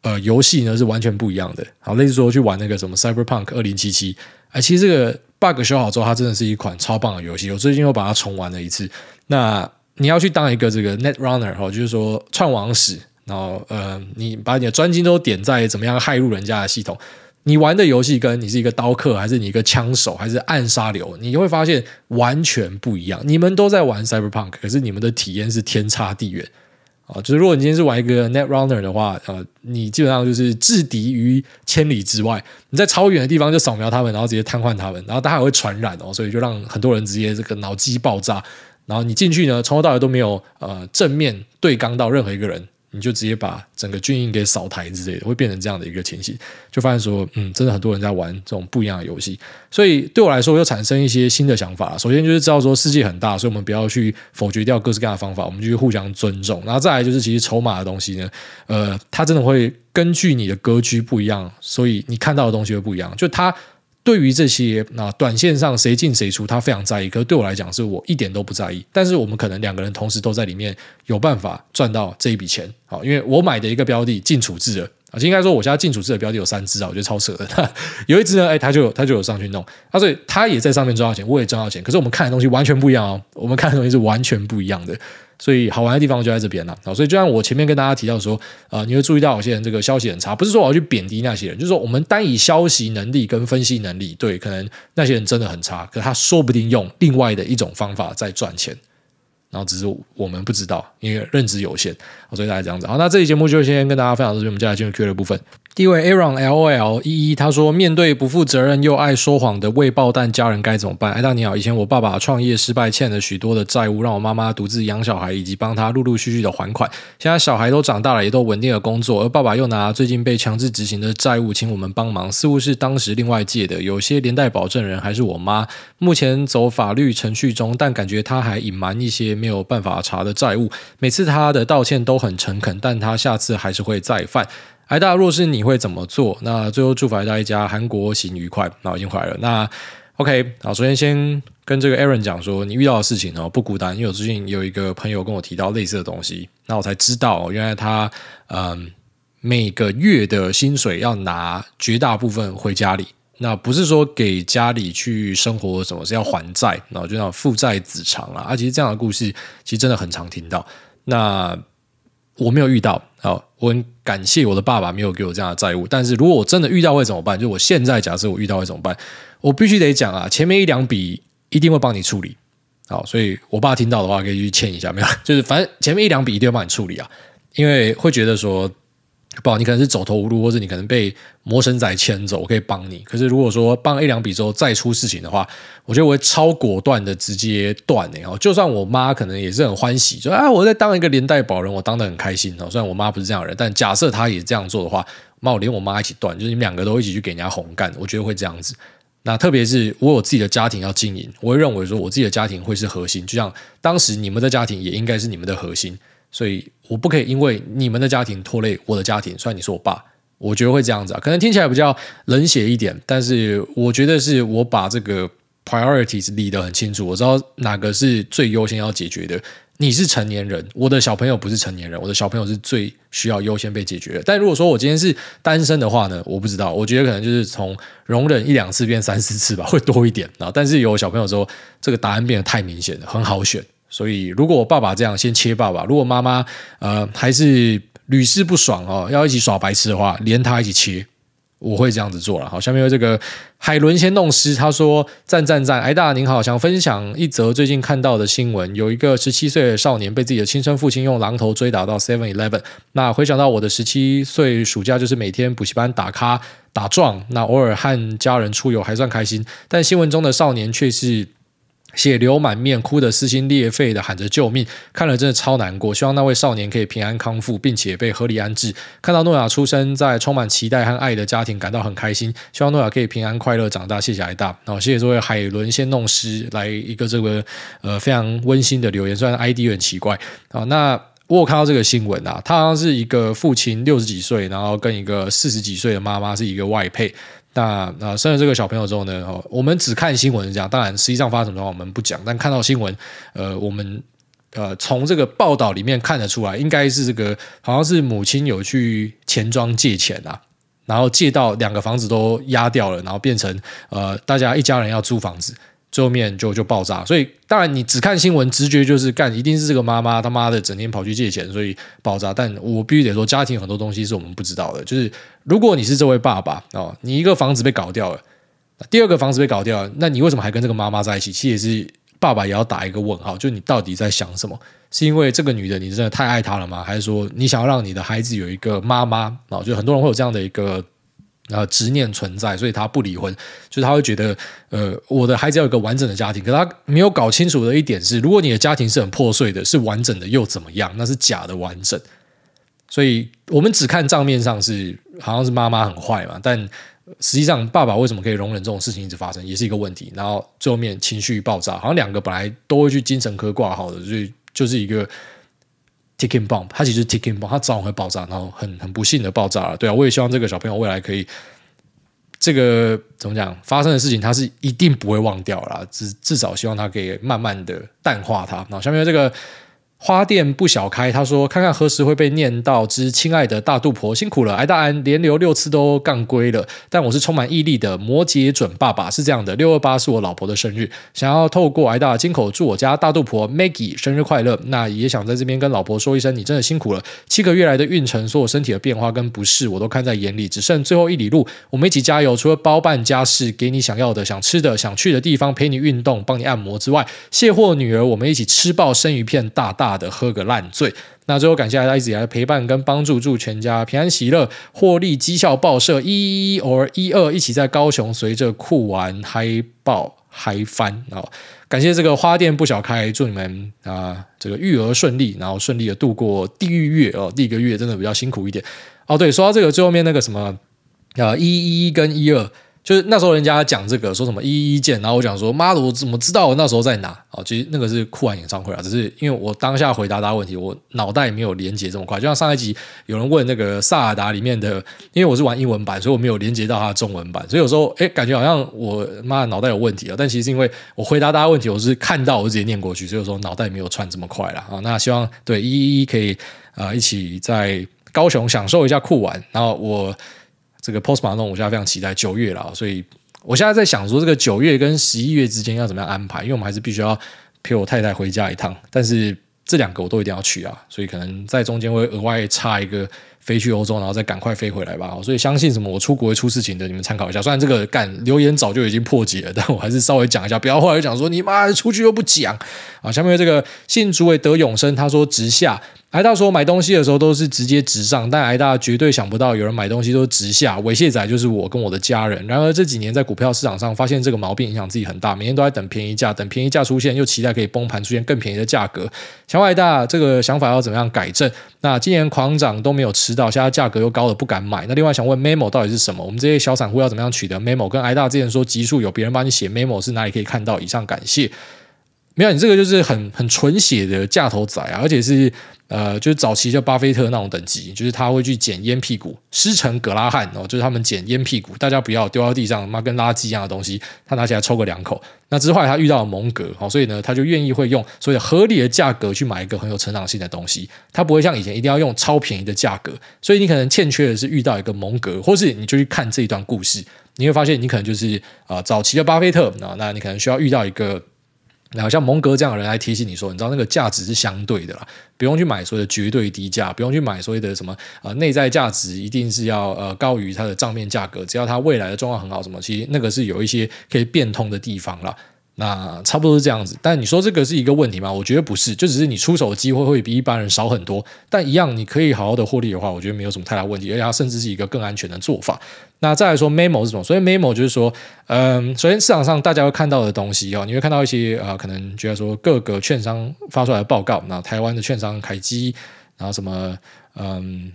呃游戏呢是完全不一样的。好，类似说去玩那个什么 Cyberpunk 二零七七，哎，其实这个 bug 修好之后它真的是一款超棒的游戏，我最近又把它重玩了一次。那你要去当一个这个 Netrunner， 就是说串网史，然后呃，你把你的专精都点在怎么样害入人家的系统。你玩的游戏跟你是一个刀客，还是你一个枪手，还是暗杀流，你会发现完全不一样。你们都在玩 Cyberpunk， 可是你们的体验是天差地远啊！就是如果你今天是玩一个 Netrunner 的话，呃，你基本上就是置敌于千里之外，你在超远的地方就扫描他们，然后直接瘫痪他们，然后他还会传染哦，所以就让很多人直接这个脑机爆炸。然后你进去呢，从头到尾都没有呃正面对刚到任何一个人，你就直接把整个军营给扫台之类的，会变成这样的一个情形。就发现说，嗯，真的很多人在玩这种不一样的游戏，所以对我来说又产生一些新的想法。首先就是知道说世界很大，所以我们不要去否决掉各式各样的方法，我们就去互相尊重。然后再来就是，其实筹码的东西呢，呃，它真的会根据你的格局不一样，所以你看到的东西会不一样。就它。对于这些那短线上谁进谁出他非常在意，可是对我来讲是我一点都不在意，但是我们可能两个人同时都在里面有办法赚到这一笔钱。好，因为我买的一个标的进处置了，应该说我现在进处置的标的有三只啊，我觉得超扯的。有一只呢，哎，他就有他就有上去弄，啊，所以他也在上面赚到钱，我也赚到钱，可是我们看的东西完全不一样哦，我们看的东西是完全不一样的。所以好玩的地方就在这边啦，啊，所以就像我前面跟大家提到说，呃，你会注意到有些人这个消息很差，不是说我要去贬低那些人，就是说我们单以消息能力跟分析能力，对，可能那些人真的很差，可他说不定用另外的一种方法在赚钱，然后只是我们不知道，因为认知有限，所以大家这样子。好，那这期节目就先跟大家分享到这边，我们接下来进入 Q A 的部分。第一位 Aaron LOL 一一，他说面对不负责任又爱说谎的未爆弹家人该怎么办？哎，大你好，以前我爸爸创业失败，欠了许多的债务，让我妈妈独自养小孩，以及帮他陆陆续续的还款。现在小孩都长大了，也都稳定了工作，而爸爸又拿最近被强制执行的债务请我们帮忙，似乎是当时另外借的，有些连带保证人还是我妈。目前走法律程序中，但感觉他还隐瞒一些没有办法查的债务。每次他的道歉都很诚恳，但他下次还是会再犯。艾大，若是你会怎么做？那最后祝福艾大一家韩国行愉快。那我已经回来了。那 OK， 好，首先先跟这个 Aaron 讲说，你遇到的事情哦不孤单，因为我最近有一个朋友跟我提到类似的东西，那我才知道，哦，原来他嗯每个月的薪水要拿绝大部分回家里。那不是说给家里去生活什么，是要还债，然后就那种父债子偿啊。啊，其实这样的故事其实真的很常听到。那我没有遇到，好，我很感谢我的爸爸没有给我这样的债务。但是如果我真的遇到会怎么办？就我现在假设我遇到会怎么办？我必须得讲啊，前面一两笔一定会帮你处理。好，所以我爸听到的话可以去欠一下，没有，就是反正前面一两笔一定会帮你处理啊，因为会觉得说。不好，你可能是走投无路，或者你可能被魔神仔牵走，我可以帮你。可是如果说帮一两笔之后再出事情的话，我觉得我会超果断的直接断欸。就算我妈可能也是很欢喜，就啊，我在当一个连带保人，我当得很开心。虽然我妈不是这样的人，但假设她也这样做的话，妈，我连我妈一起断，就是你们两个都一起去给人家红干，我觉得会这样子。那特别是我有自己的家庭要经营，我会认为说我自己的家庭会是核心，就像当时你们的家庭也应该是你们的核心，所以我不可以因为你们的家庭拖累我的家庭。虽然你是我爸，我觉得会这样子啊，可能听起来比较冷血一点，但是我觉得是我把这个 priorities 理得很清楚，我知道哪个是最优先要解决的。你是成年人，我的小朋友不是成年人，我的小朋友是最需要优先被解决的。但如果说我今天是单身的话呢，我不知道，我觉得可能就是从容忍一两次变三四次吧，会多一点。但是有小朋友之后，这个答案变得太明显了，很好选。所以如果我爸爸这样，先切爸爸；如果妈妈呃还是屡试不爽哦，要一起耍白痴的话，连他一起切。我会这样子做了。好，下面有这个海伦先弄湿，他说赞赞赞，哎大您好，想分享一则最近看到的新闻，有一个十七岁的少年被自己的亲生父亲用榔头追打到 seven eleven。 那回想到我的十七岁暑假就是每天补习班打咖打撞，那偶尔和家人出游还算开心，但新闻中的少年却是血流满面，哭得撕心裂肺的喊着救命，看了真的超难过，希望那位少年可以平安康复并且被合理安置。看到诺亚出生在充满期待和爱的家庭感到很开心，希望诺亚可以平安快乐长大。谢谢艾大。然后谢谢这位海伦先弄湿来一个这个呃非常温馨的留言，虽然 I D 很奇怪。好，那我有看到这个新闻啊，他好像是一个父亲六十几岁，然后跟一个四十几岁的妈妈是一个外配。那、呃、生了这个小朋友之后呢，哦、我们只看新闻是这样，当然实际上发生什么状况我们不讲，但看到新闻，呃，我们呃从这个报道里面看得出来，应该是这个好像是母亲有去钱庄借钱啊，然后借到两个房子都押掉了，然后变成呃大家一家人要租房子。最后面就就爆炸，所以当然你只看新闻，直觉就是干一定是这个妈妈他妈的整天跑去借钱，所以爆炸。但我必须得说，家庭很多东西是我们不知道的。就是如果你是这位爸爸哦，你一个房子被搞掉了，第二个房子被搞掉了，那你为什么还跟这个妈妈在一起？其实也是爸爸也要打一个问号，就你到底在想什么？是因为这个女的你真的太爱她了吗？还是说你想要让你的孩子有一个妈妈？哦，就很多人会有这样的一个。呃，执念存在，所以他不离婚，就是他会觉得，呃，我的孩子要有一个完整的家庭。可他没有搞清楚的一点是，如果你的家庭是很破碎的，是完整的又怎么样？那是假的完整。所以我们只看账面上是好像是妈妈很坏嘛，但实际上爸爸为什么可以容忍这种事情一直发生，也是一个问题。然后最后面情绪爆炸，好像两个本来都会去精神科挂号的，所以就是一个。ticking bomb， 它其实是 ticking bomb， 它早晚会爆炸，然后很很不幸的爆炸了。对啊，我也希望这个小朋友未来可以，这个怎么讲，发生的事情他是一定不会忘掉啦，至至少希望他可以慢慢的淡化它。然后下面这个花店不小开，他说看看何时会被念到之亲爱的大肚婆辛苦了，挨大安连流六次都杠归了，但我是充满毅力的摩羯准爸爸。是这样的，六二八是我老婆的生日，想要透过挨大金口祝我家大肚婆 Maggie 生日快乐，那也想在这边跟老婆说一声，你真的辛苦了，七个月来的运程，所有身体的变化跟不适我都看在眼里，只剩最后一里路，我们一起加油，除了包办家事，给你想要的想吃的想去的地方，陪你运动帮你按摩之外，卸货女儿我们一起吃爆生鱼片大大的喝个烂醉。那最后感谢大家一直以来的陪伴跟帮助，祝全家平安喜乐，获利绩效报社一一或一二一起在高雄随着酷玩嗨爆嗨翻、哦、感谢这个花店不小开，祝你们、呃、这个育儿顺利，然后顺利的度过地狱月、哦、第一个月真的比较辛苦一点哦。对，说到这个最后面那个什么一一一跟一二，就是那时候人家讲这个说什么一一见，然后我讲说妈的我怎么知道我那时候在哪啊？其实那个是酷玩演唱会啊，只是因为我当下回答大家问题，我脑袋没有连结这么快。就像上一集有人问那个萨尔达里面的，因为我是玩英文版，所以我没有连结到它的中文版，所以有时候哎感觉好像我妈的脑袋有问题啊。但其实是因为我回答大家问题，我是看到我直接念过去，所以有时候脑袋没有串这么快啦啊。那希望对一一可以呃一起在高雄享受一下酷玩，然后我。这个 Post Malone 我现在非常期待九月了，所以我现在在想说这个九月跟十一月之间要怎么样安排，因为我们还是必须要陪我太太回家一趟，但是这两个我都一定要去啊，所以可能在中间会额外插一个飞去欧洲，然后再赶快飞回来吧。所以相信什么我出国会出事情的，你们参考一下。虽然这个干留言早就已经破解了，但我还是稍微讲一下，不要后来就讲说你妈出去又不讲啊。下面这个信主委得永生，他说直下。挨大说买东西的时候都是直接直上，但挨大绝对想不到有人买东西都直下，猥亵仔就是我跟我的家人。然而这几年在股票市场上发现这个毛病影响自己很大，每天都在等便宜价，等便宜价出现又期待可以崩盘出现更便宜的价格。想问挨大这个想法要怎么样改正？那今年狂涨都没有吃到，现在价格又高了不敢买。那另外想问 memo 到底是什么？我们这些小散户要怎么样取得 memo？ 跟挨大之前说集数有别人帮你写 memo 是哪里可以看到？以上感谢。没有，你这个就是很很纯血的价头仔啊，而且是呃，就是早期就巴菲特那种等级，就是他会去捡烟屁股，师承格拉汉哦，就是他们捡烟屁股，大家不要丢到地上，妈跟垃圾一样的东西，他拿起来抽个两口。那之后他遇到了蒙格哦，所以呢，他就愿意会用所谓合理的价格去买一个很有成长性的东西，他不会像以前一定要用超便宜的价格，所以你可能欠缺的是遇到一个蒙格，或是你就去看这一段故事，你会发现你可能就是呃早期的巴菲特啊、哦，那你可能需要遇到一个。好像蒙格这样的人来提醒你说，你知道那个价值是相对的啦，不用去买所谓的绝对低价，不用去买所谓的什么呃内在价值一定是要呃高于它的账面价格，只要它未来的状况很好什么，其实那个是有一些可以变通的地方啦。那差不多是这样子，但你说这个是一个问题吗？我觉得不是，就只是你出手的机会会比一般人少很多，但一样你可以好好的获利的话，我觉得没有什么太大问题，而且它甚至是一个更安全的做法。那再来说 memo 是什么？所以 memo 就是说，嗯、呃，首先市场上大家会看到的东西哦，你会看到一些啊、呃，可能觉得说各个券商发出来的报告，那台湾的券商凯基，然后什么嗯。呃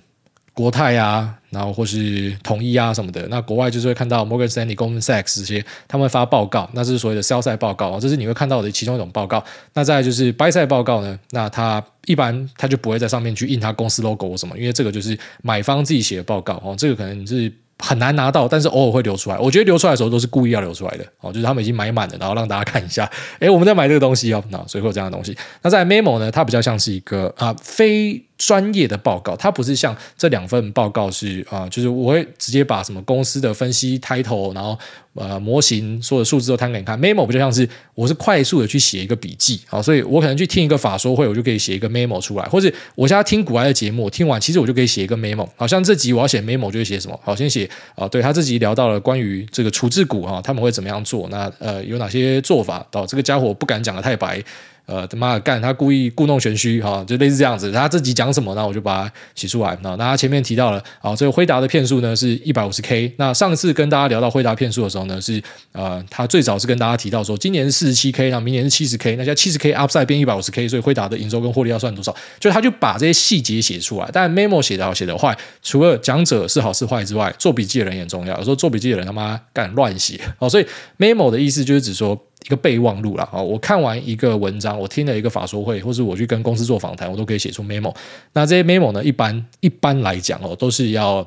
国泰啊，然后或是统一啊什么的，那国外就是会看到 Morgan Stanley、Goldman Sachs 这些，他们会发报告，那是所谓的 sell side 报告，这是你会看到的其中一种报告。那再来就是 buy side 报告呢，那它一般它就不会在上面去印它公司 logo 或什么，因为这个就是买方自己写的报告哦，这个可能是很难拿到，但是偶尔会流出来。我觉得流出来的时候都是故意要流出来的哦，就是他们已经买满了，然后让大家看一下，哎，我们在买这个东西哦，那所以会有这样的东西。那在 memo 呢，它比较像是一个啊、呃、非专业的报告，它不是像这两份报告是啊、呃，就是我会直接把什么公司的分析 title， 然后呃模型所有的数字都摊给你看。memo 不就像是我是快速的去写一个笔记啊、哦，所以我可能去听一个法说会，我就可以写一个 memo 出来，或者我现在听古埃的节目，我听完其实我就可以写一个 memo。好像这集我要写 memo 就会写什么？好，先写啊、呃，对他这集聊到了关于这个处置股啊、哦，他们会怎么样做？那呃有哪些做法？到、哦、这个家伙不敢讲的太白。呃，他妈干，他故意故弄玄虚哈、哦，就类似这样子。他自己讲什么，那我就把它写出来。哦、那他前面提到了，好、哦，这个辉达的片数呢是 一百五十K。那上次跟大家聊到辉达片数的时候呢，是呃，他最早是跟大家提到说，今年是 四十七K， 那明年是 七十K， 那现在 七十K upside 变 一百五十K， 所以辉达的营收跟获利要算多少？就他就把这些细节写出来。但 memo 写的好写的坏，除了讲者是好是坏之外，做笔记的人也很重要。有时候做笔记的人他妈干乱写，哦，所以 memo 的意思就是指说。一个备忘录啦，我看完一个文章，我听了一个法说会，或是我去跟公司做访谈，我都可以写出 memo。那这些 memo 呢，一般一般来讲哦，都是要。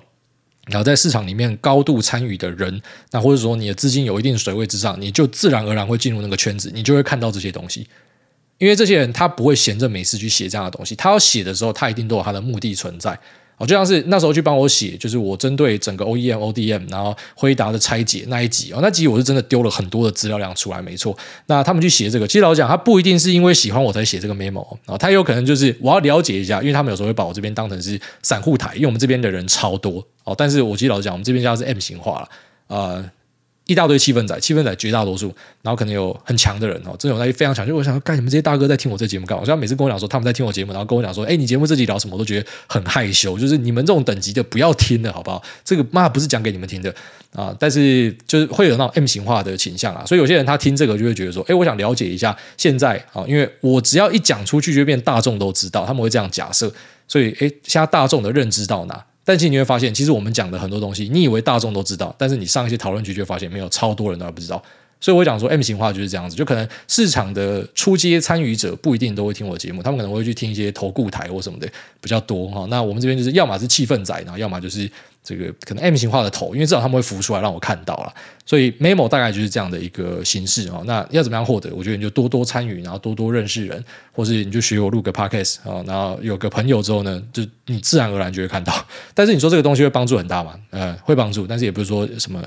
然后在市场里面高度参与的人，那或者说你的资金有一定水位之上，你就自然而然会进入那个圈子，你就会看到这些东西。因为这些人他不会闲着没事去写这样的东西，他要写的时候，他一定都有他的目的存在。就像是那时候去帮我写，就是我针对整个 O E M、O D M， 然后辉达的拆解那一集哦，那集我是真的丢了很多的资料量出来，没错。那他们去写这个，其实老实讲，他不一定是因为喜欢我才写这个 memo， 然后他有可能就是我要了解一下，因为他们有时候会把我这边当成是散户台，因为我们这边的人超多哦。但是我其实老实讲，我们这边家是 M 型化了，呃。一大堆气氛仔，气氛仔绝大多数，然后可能有很强的人哦，这种东西非常强。就我想说，干你们这些大哥在听我这节目干嘛？所以他每次跟我讲说他们在听我节目，然后跟我讲说，哎、欸，你节目这集聊什么？我都觉得很害羞。就是你们这种等级的不要听了，好不好？这个妈不是讲给你们听的啊、呃！但是就是会有那种 M 型化的倾向啊，所以有些人他听这个就会觉得说，哎、欸，我想了解一下现在啊、哦，因为我只要一讲出去就变大众都知道，他们会这样假设，所以哎、欸，现在大众的认知到哪？但其实你会发现，其实我们讲的很多东西，你以为大众都知道，但是你上一些讨论区就会发现，没有超多人都还不知道。所以我讲说 ，M 型化就是这样子，就可能市场的初阶参与者不一定都会听我的节目，他们可能会去听一些投顾台或什么的比较多哈。那我们这边就是要么是气氛仔，然后要么就是这个可能 M 型化的头，因为至少他们会浮出来让我看到了。所以 memo 大概就是这样的一个形式啊。那要怎么样获得？我觉得你就多多参与，然后多多认识人，或是你就学我录个 podcast 啊，然后有个朋友之后呢，就你自然而然就会看到。但是你说这个东西会帮助很大嘛？呃，会帮助，但是也不是说什么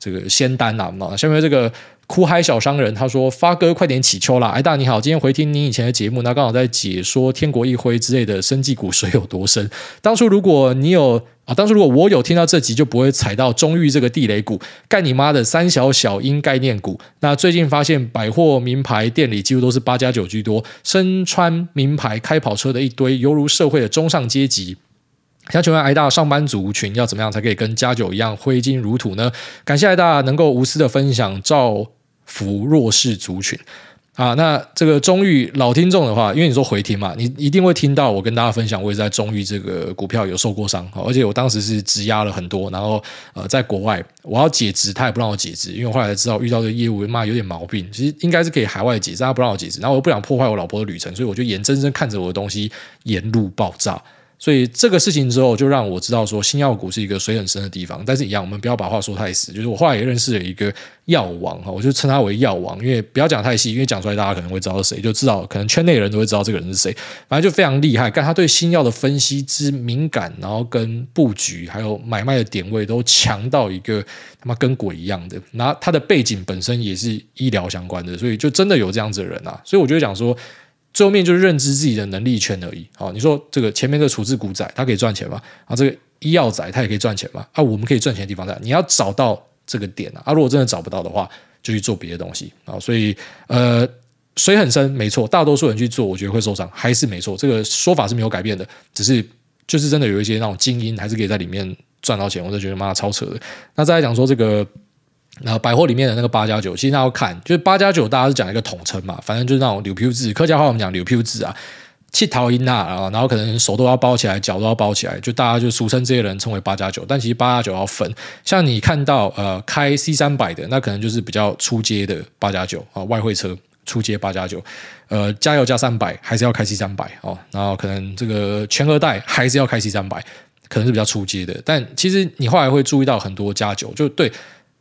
这个仙丹啊。下面这个。哭嗨小商人他说发哥快点起秋啦，哎大你好，今天回听你以前的节目，那刚好在解说天国一辉之类的生技股水有多深，当初如果你有啊，当初如果我有听到这集，就不会踩到中裕这个地雷股，干你妈的三小小鹰概念股。那最近发现百货名牌店里几乎都是八加九居多，身穿名牌开跑车的一堆，犹如社会的中上阶级。想请问挨大上班族群要怎么样才可以跟加九一样挥金如土呢？感谢挨大能够无私的分享，造福弱势族群。啊，那这个中裕老听众的话，因为你说回听嘛，你一定会听到我跟大家分享，我也在中裕这个股票有受过伤，而且我当时是质押了很多，然后呃，在国外我要解质，他也不让我解质，因为我后来才知道遇到这个业务妈有点毛病，其实应该是可以海外解质，他不让我解质，然后我又不想破坏我老婆的旅程，所以我就眼睁睁看着我的东西沿路爆炸。所以这个事情之后，就让我知道说新药股是一个水很深的地方。但是一样，我们不要把话说太死。就是我后来也认识了一个药王，我就称他为药王，因为不要讲太细，因为讲出来大家可能会知道是谁，就知道可能圈内人都会知道这个人是谁。反正就非常厉害，但他对新药的分析之敏感，然后跟布局还有买卖的点位都强到一个他妈跟鬼一样的。然后他的背景本身也是医疗相关的，所以就真的有这样子的人啊。所以我就讲说，最后面就是认知自己的能力圈而已。好，你说这个前面这个处置股仔他可以赚钱吗？啊，这个医药仔他也可以赚钱吗？啊，我们可以赚钱的地方在，你要找到这个点啊。啊，如果真的找不到的话，就去做别的东西啊。所以呃，水很深，没错，大多数人去做，我觉得会受伤，还是没错，这个说法是没有改变的。只是就是真的有一些那种精英还是可以在里面赚到钱，我就觉得妈超扯的。那再来讲说这个。那百货里面的那个八加九，其实大家要看，就是八加九，大家是讲一个统称嘛，反正就是那种柳飘字，客家话我们讲柳飘字啊，去桃音啊，然后可能手都要包起来，脚都要包起来，就大家就俗称这些人称为八加九，但其实八加九要分，像你看到呃开 C 三百的，那可能就是比较出街的八加九啊，外汇车。出街八加九，呃，加油加三百，还是要开 C 三百哦。然后可能这个全额贷还是要开 C 三百，可能是比较出街的。但其实你后来会注意到很多加九，就对。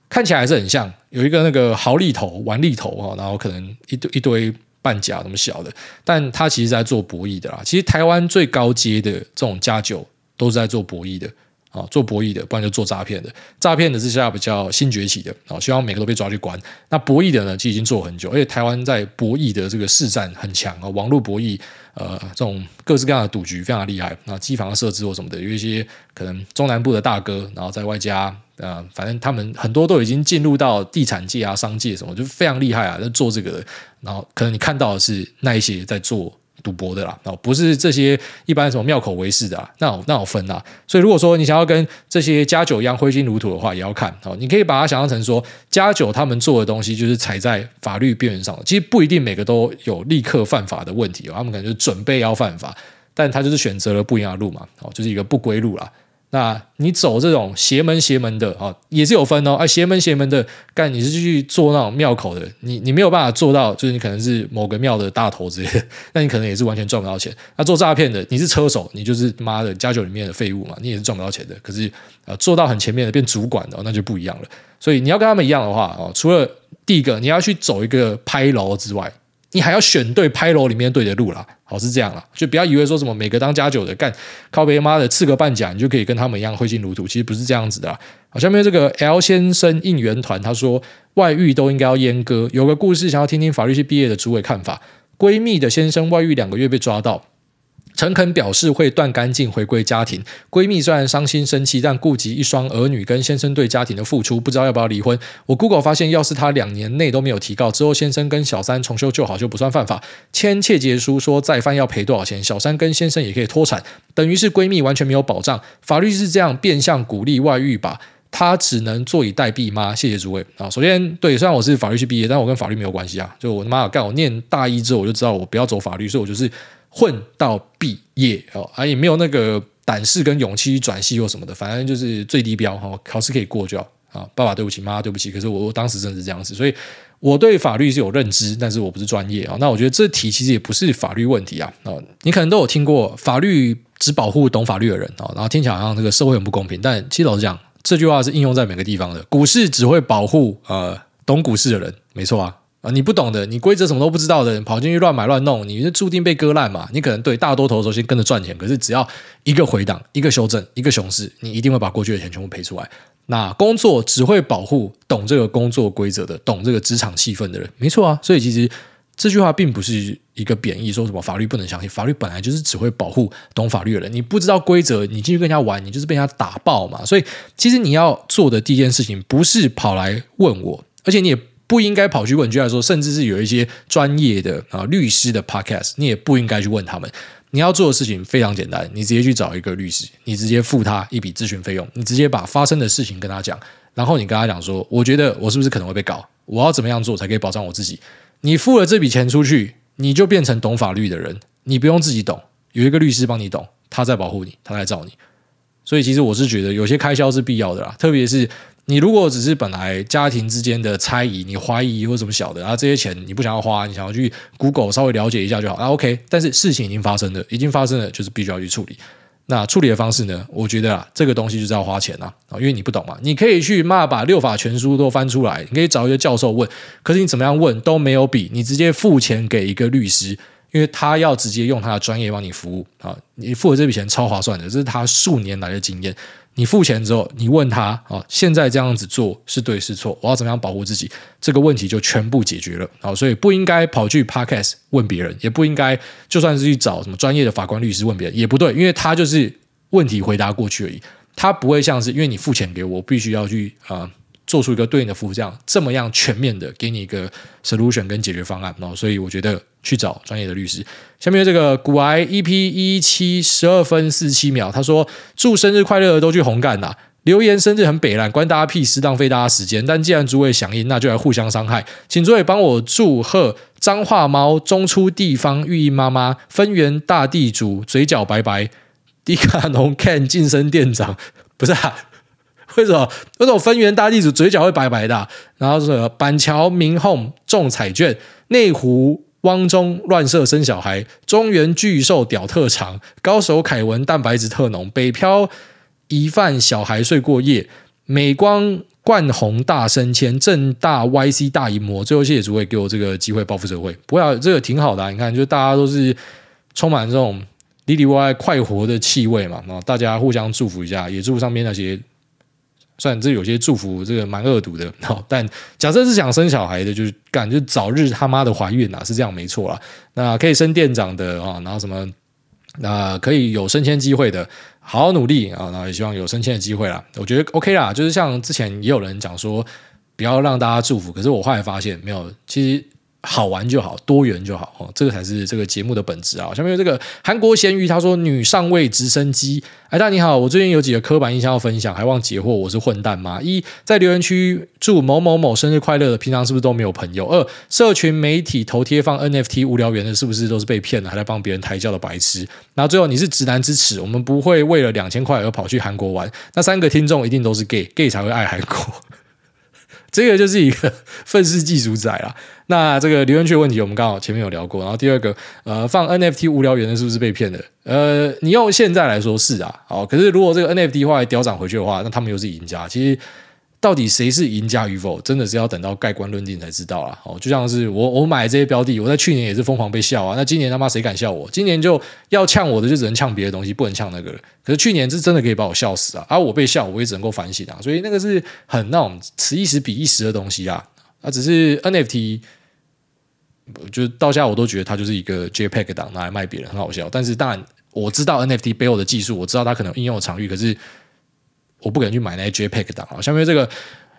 看起来还是很像，有一个那个豪利头、玩利头，然后可能一堆一堆半甲那么小的，但他其实在做博弈的啦。其实台湾最高阶的这种加九都是在做博弈的啊，做博弈的，不然就做诈骗的。诈骗的之下比较新崛起的啊，希望每个都被抓去关。那博弈的呢，其实已经做很久，而且台湾在博弈的这个市占很强啊，网络博弈。呃，这种各式各样的赌局非常厉害，那机房的设置或什么的，有一些可能中南部的大哥，然后在外加呃，反正他们很多都已经进入到地产界啊、商界什么，就非常厉害啊，在做这个。然后可能你看到的是那一些在做赌博的啦，然后不是这些一般什么妙口为事的啦，那我那我分啦。所以如果说你想要跟这些加九一样挥金如土的话，也要看哦。你可以把它想象成说，加九他们做的东西就是踩在法律边缘上的，其实不一定每个都有立刻犯法的问题哦，他们可能就准备要犯法，但他就是选择了不一样的路嘛，哦，就是一个不归路啦。那你走这种邪门邪门的啊，也是有分哦。啊，邪门邪门的，干你是去做那种庙口的，你你没有办法做到，就是你可能是某个庙的大头之类的，那你可能也是完全赚不到钱。那做诈骗的，你是车手，你就是妈的加九里面的废物嘛，你也是赚不到钱的。可是啊，做到很前面的变主管的，那就不一样了。所以你要跟他们一样的话哦，除了第一个你要去走一个拍楼之外，你还要选对拍楼里面对的路啦，好是这样啦，就不要以为说什么每个当加九的干靠别妈的刺个半甲，你就可以跟他们一样挥金如土，其实不是这样子的啦。好，下面这个 L 先生应援团他说，外遇都应该要阉割，有个故事想要听听法律系毕业的主委看法。闺蜜的先生外遇两个月被抓到，诚恳表示会断干净回归家庭。闺蜜虽然伤心生气，但顾及一双儿女跟先生对家庭的付出，不知道要不要离婚。我 Google 发现，要是他两年内都没有提告，之后先生跟小三重修旧好就不算犯法。签切结书说再犯要赔多少钱，小三跟先生也可以脱产，等于是闺蜜完全没有保障。法律是这样变相鼓励外遇吧？他只能坐以待毙吗？谢谢诸位啊！首先，对，虽然我是法律系毕业，但我跟法律没有关系啊。就我他妈干，我念大一之后我就知道我不要走法律，所以我就是。混到毕业哦，啊也没有那个胆识跟勇气转系或什么的，反正就是最低标哈、哦，考试可以过就好啊。爸爸对不起，妈妈对不起，可是我我当时真的是这样子，所以我对法律是有认知，但是我不是专业啊、哦。那我觉得这题其实也不是法律问题啊，哦、你可能都有听过，法律只保护懂法律的人啊、哦，然后听起来好像这个社会很不公平，但其实老实讲，这句话是应用在每个地方的。股市只会保护呃懂股市的人，没错啊。啊，你不懂的，你规则什么都不知道的，跑进去乱买乱弄，你就注定被割烂嘛。你可能对大多头的时候先跟着赚钱，可是只要一个回档、一个修正、一个熊市，你一定会把过去的钱全部赔出来。那工作只会保护懂这个工作规则的、懂这个职场气氛的人，没错啊。所以其实这句话并不是一个贬义，说什么法律不能相信，法律本来就是只会保护懂法律的人，你不知道规则你进去跟人家玩，你就是被人家打爆嘛。所以其实你要做的第一件事情不是跑来问我，而且你也不应该跑去问，就来说甚至是有一些专业的、啊、律师的 podcast 你也不应该去问他们。你要做的事情非常简单，你直接去找一个律师，你直接付他一笔咨询费用，你直接把发生的事情跟他讲，然后你跟他讲说我觉得我是不是可能会被告，我要怎么样做才可以保障我自己。你付了这笔钱出去，你就变成懂法律的人，你不用自己懂，有一个律师帮你懂，他在保护你，他在罩你。所以其实我是觉得有些开销是必要的啦，特别是你如果只是本来家庭之间的猜疑，你怀疑或什么小的，然后这些钱你不想要花，你想要去 Google 稍微了解一下就好，那 OK。 但是事情已经发生了，已经发生了就是必须要去处理。那处理的方式呢，我觉得啊，这个东西就是要花钱啊，因为你不懂嘛，你可以去骂把六法全书都翻出来，你可以找一个教授问，可是你怎么样问都没有比你直接付钱给一个律师，因为他要直接用他的专业帮你服务啊，你付了这笔钱超划算的，这是他数年来的经验。你付钱之后你问他啊，现在这样子做是对是错，我要怎么样保护自己，这个问题就全部解决了啊。所以不应该跑去 podcast 问别人，也不应该就算是去找什么专业的法官律师问别人也不对，因为他就是问题回答过去而已，他不会像是因为你付钱给我必须要去啊、呃、做出一个对应的服务，这样这么样全面的给你一个 solution 跟解决方案。所以我觉得去找专业的律师。下面这个股癌 E P 一七 十二分四十七秒，他说祝生日快乐的都去红干啦、啊、留言生日很北烂，关大家屁事，浪费大家时间，但既然诸位响应，那就来互相伤害。请诸位帮我祝贺彰化猫中出地方育婴妈妈分园大地主嘴角白白迪卡侬 Ken 晋升店长，不是啊，为什么为什么分园大地主嘴角会白白的、啊、然后是板桥明宏中彩券，内湖汪中乱射生小孩，中原巨兽屌特长，高手凯文蛋白质特浓，北漂疑犯小孩睡过夜，美光冠宏大升迁，正大 Y C 大淫魔。最后谢谢主委给我这个机会报复社会，不过这个挺好的、啊、你看就大家都是充满这种里里外外快活的气味嘛，大家互相祝福一下，也祝上面那些，虽然这有些祝福这个蛮恶毒的，但假设是想生小孩的，就是干就早日他妈的怀孕啊，是这样没错啦。那可以升店长的啊，然后什么那、呃、可以有升迁机会的，好好努力啊，然后也希望有升迁的机会啦。我觉得 OK 啦，就是像之前也有人讲说不要让大家祝福，可是我后来发现没有，其实好玩就好，多元就好、哦、这个才是这个节目的本质啊。下面有这个韩国咸鱼，他说女上位直升机。哎，大家你好，我最近有几个刻板印象要分享，还望解惑，我是混蛋吗？一，在留言区祝某某某生日快乐的，平常是不是都没有朋友？二，社群媒体头贴放 N F T 无聊猿的，是不是都是被骗的，还在帮别人抬轿的白痴？那最后，你是直男之耻，我们不会为了两千块而跑去韩国玩。那三个听众一定都是 gay，gay gay 才会爱韩国。这个就是一个愤世嫉俗仔啦。那这个留言区的问题我们刚好前面有聊过，然后第二个呃，放 N F T 无聊猿的是不是被骗的？呃，你用现在来说是啊，好，可是如果这个 N F T 后来调涨回去的话，那他们又是赢家。其实到底谁是赢家与否，真的是要等到盖棺论定才知道啦。哦，就像是我我买这些标的，我在去年也是疯狂被笑啊，那今年他妈谁敢笑我？今年就要呛我的就只能呛别的东西，不能呛那个了。可是去年是真的可以把我笑死啊，而、啊、我被笑我也只能够反省啊，所以那个是很那种此一时彼一时的东西啊。啊，只是 N F T。就到现在我都觉得它就是一个 JPEG 档拿来卖别人，很好笑。但是当然我知道 N F T 背后的技术，我知道它可能有应用的场域，可是我不可能去买那些 JPEG 档。下面这个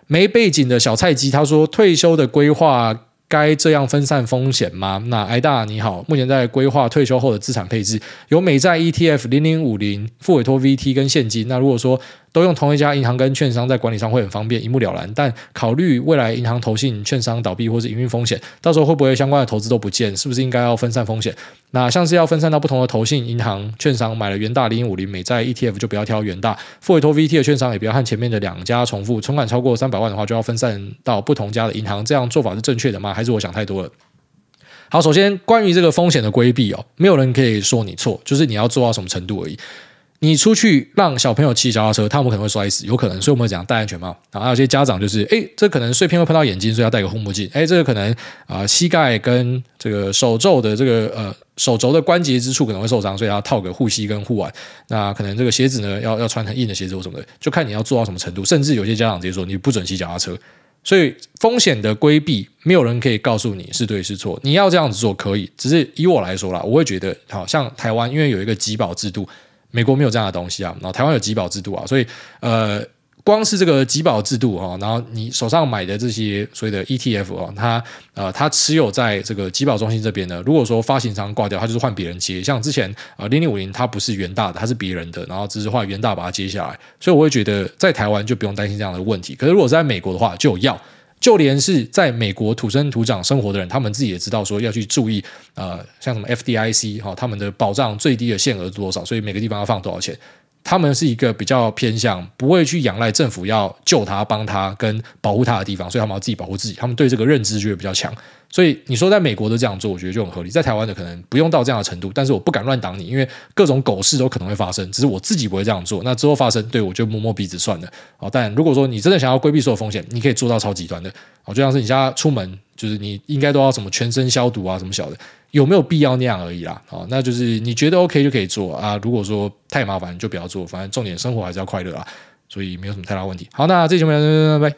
没背景的小菜鸡，他说退休的规划该这样分散风险吗？那挨大你好，目前在规划退休后的资产配置，有美债 E T F 零零五零、付委托 V T 跟现金。那如果说都用同一家银行跟券商，在管理上会很方便，一目了然。但考虑未来银行投信、券商倒闭或是营运风险，到时候会不会相关的投资都不见？是不是应该要分散风险？那像是要分散到不同的投信、银行、券商，买了元大零零五零美债 E T F 就不要挑元大，付委托 V T 的券商也不要和前面的两家重复，存款超过三百万的话就要分散到不同家的银行，这样做法是正确的吗？还是我想太多了？好，首先关于这个风险的规避哦，没有人可以说你错，就是你要做到什么程度而已。你出去让小朋友骑脚踏车，他们可能会摔死，有可能，所以我们讲戴安全帽。然后有些家长就是，哎、欸，这可能碎片会碰到眼睛，所以要戴个护目镜。哎、欸，这个可能啊、呃，膝盖跟这个手肘的这个呃手肘的关节之处可能会受伤，所以要套个护膝跟护腕。那可能这个鞋子呢，要要穿很硬的鞋子或什么的，就看你要做到什么程度。甚至有些家长直接说，你不准骑脚踏车。所以风险的规避没有人可以告诉你是对是错，你要这样子做可以，只是以我来说啦，我会觉得好像台湾因为有一个集保制度，美国没有这样的东西啊，然后台湾有集保制度啊，所以呃光是这个集保制度啊，然后你手上买的这些所谓的 E T F 啊，它呃它持有在这个集保中心这边呢，如果说发行商挂掉，它就是换别人接。像之前啊零零五零它不是元大的，它是别人的，然后只是换元大把它接下来。所以我会觉得在台湾就不用担心这样的问题。可是如果在美国的话，就有要。就连是在美国土生土长生活的人，他们自己也知道说要去注意呃像什么 F D I C 哈、哦，他们的保障最低的限额是多少，所以每个地方要放多少钱。他们是一个比较偏向不会去仰赖政府要救他帮他跟保护他的地方，所以他们要自己保护自己，他们对这个认知就会比较强。所以你说在美国都这样做，我觉得就很合理，在台湾的可能不用到这样的程度，但是我不敢乱挡你，因为各种狗事都可能会发生，只是我自己不会这样做，那之后发生对我就摸摸鼻子算了、哦、但如果说你真的想要规避所有风险，你可以做到超极端的、哦、就像是你现在出门就是你应该都要什么全身消毒啊什么小的，有没有必要那样而已啦、哦、那就是你觉得 OK 就可以做啊，如果说太麻烦就不要做，反正重点生活还是要快乐啊，所以没有什么太大问题。好，那这期我们拜拜。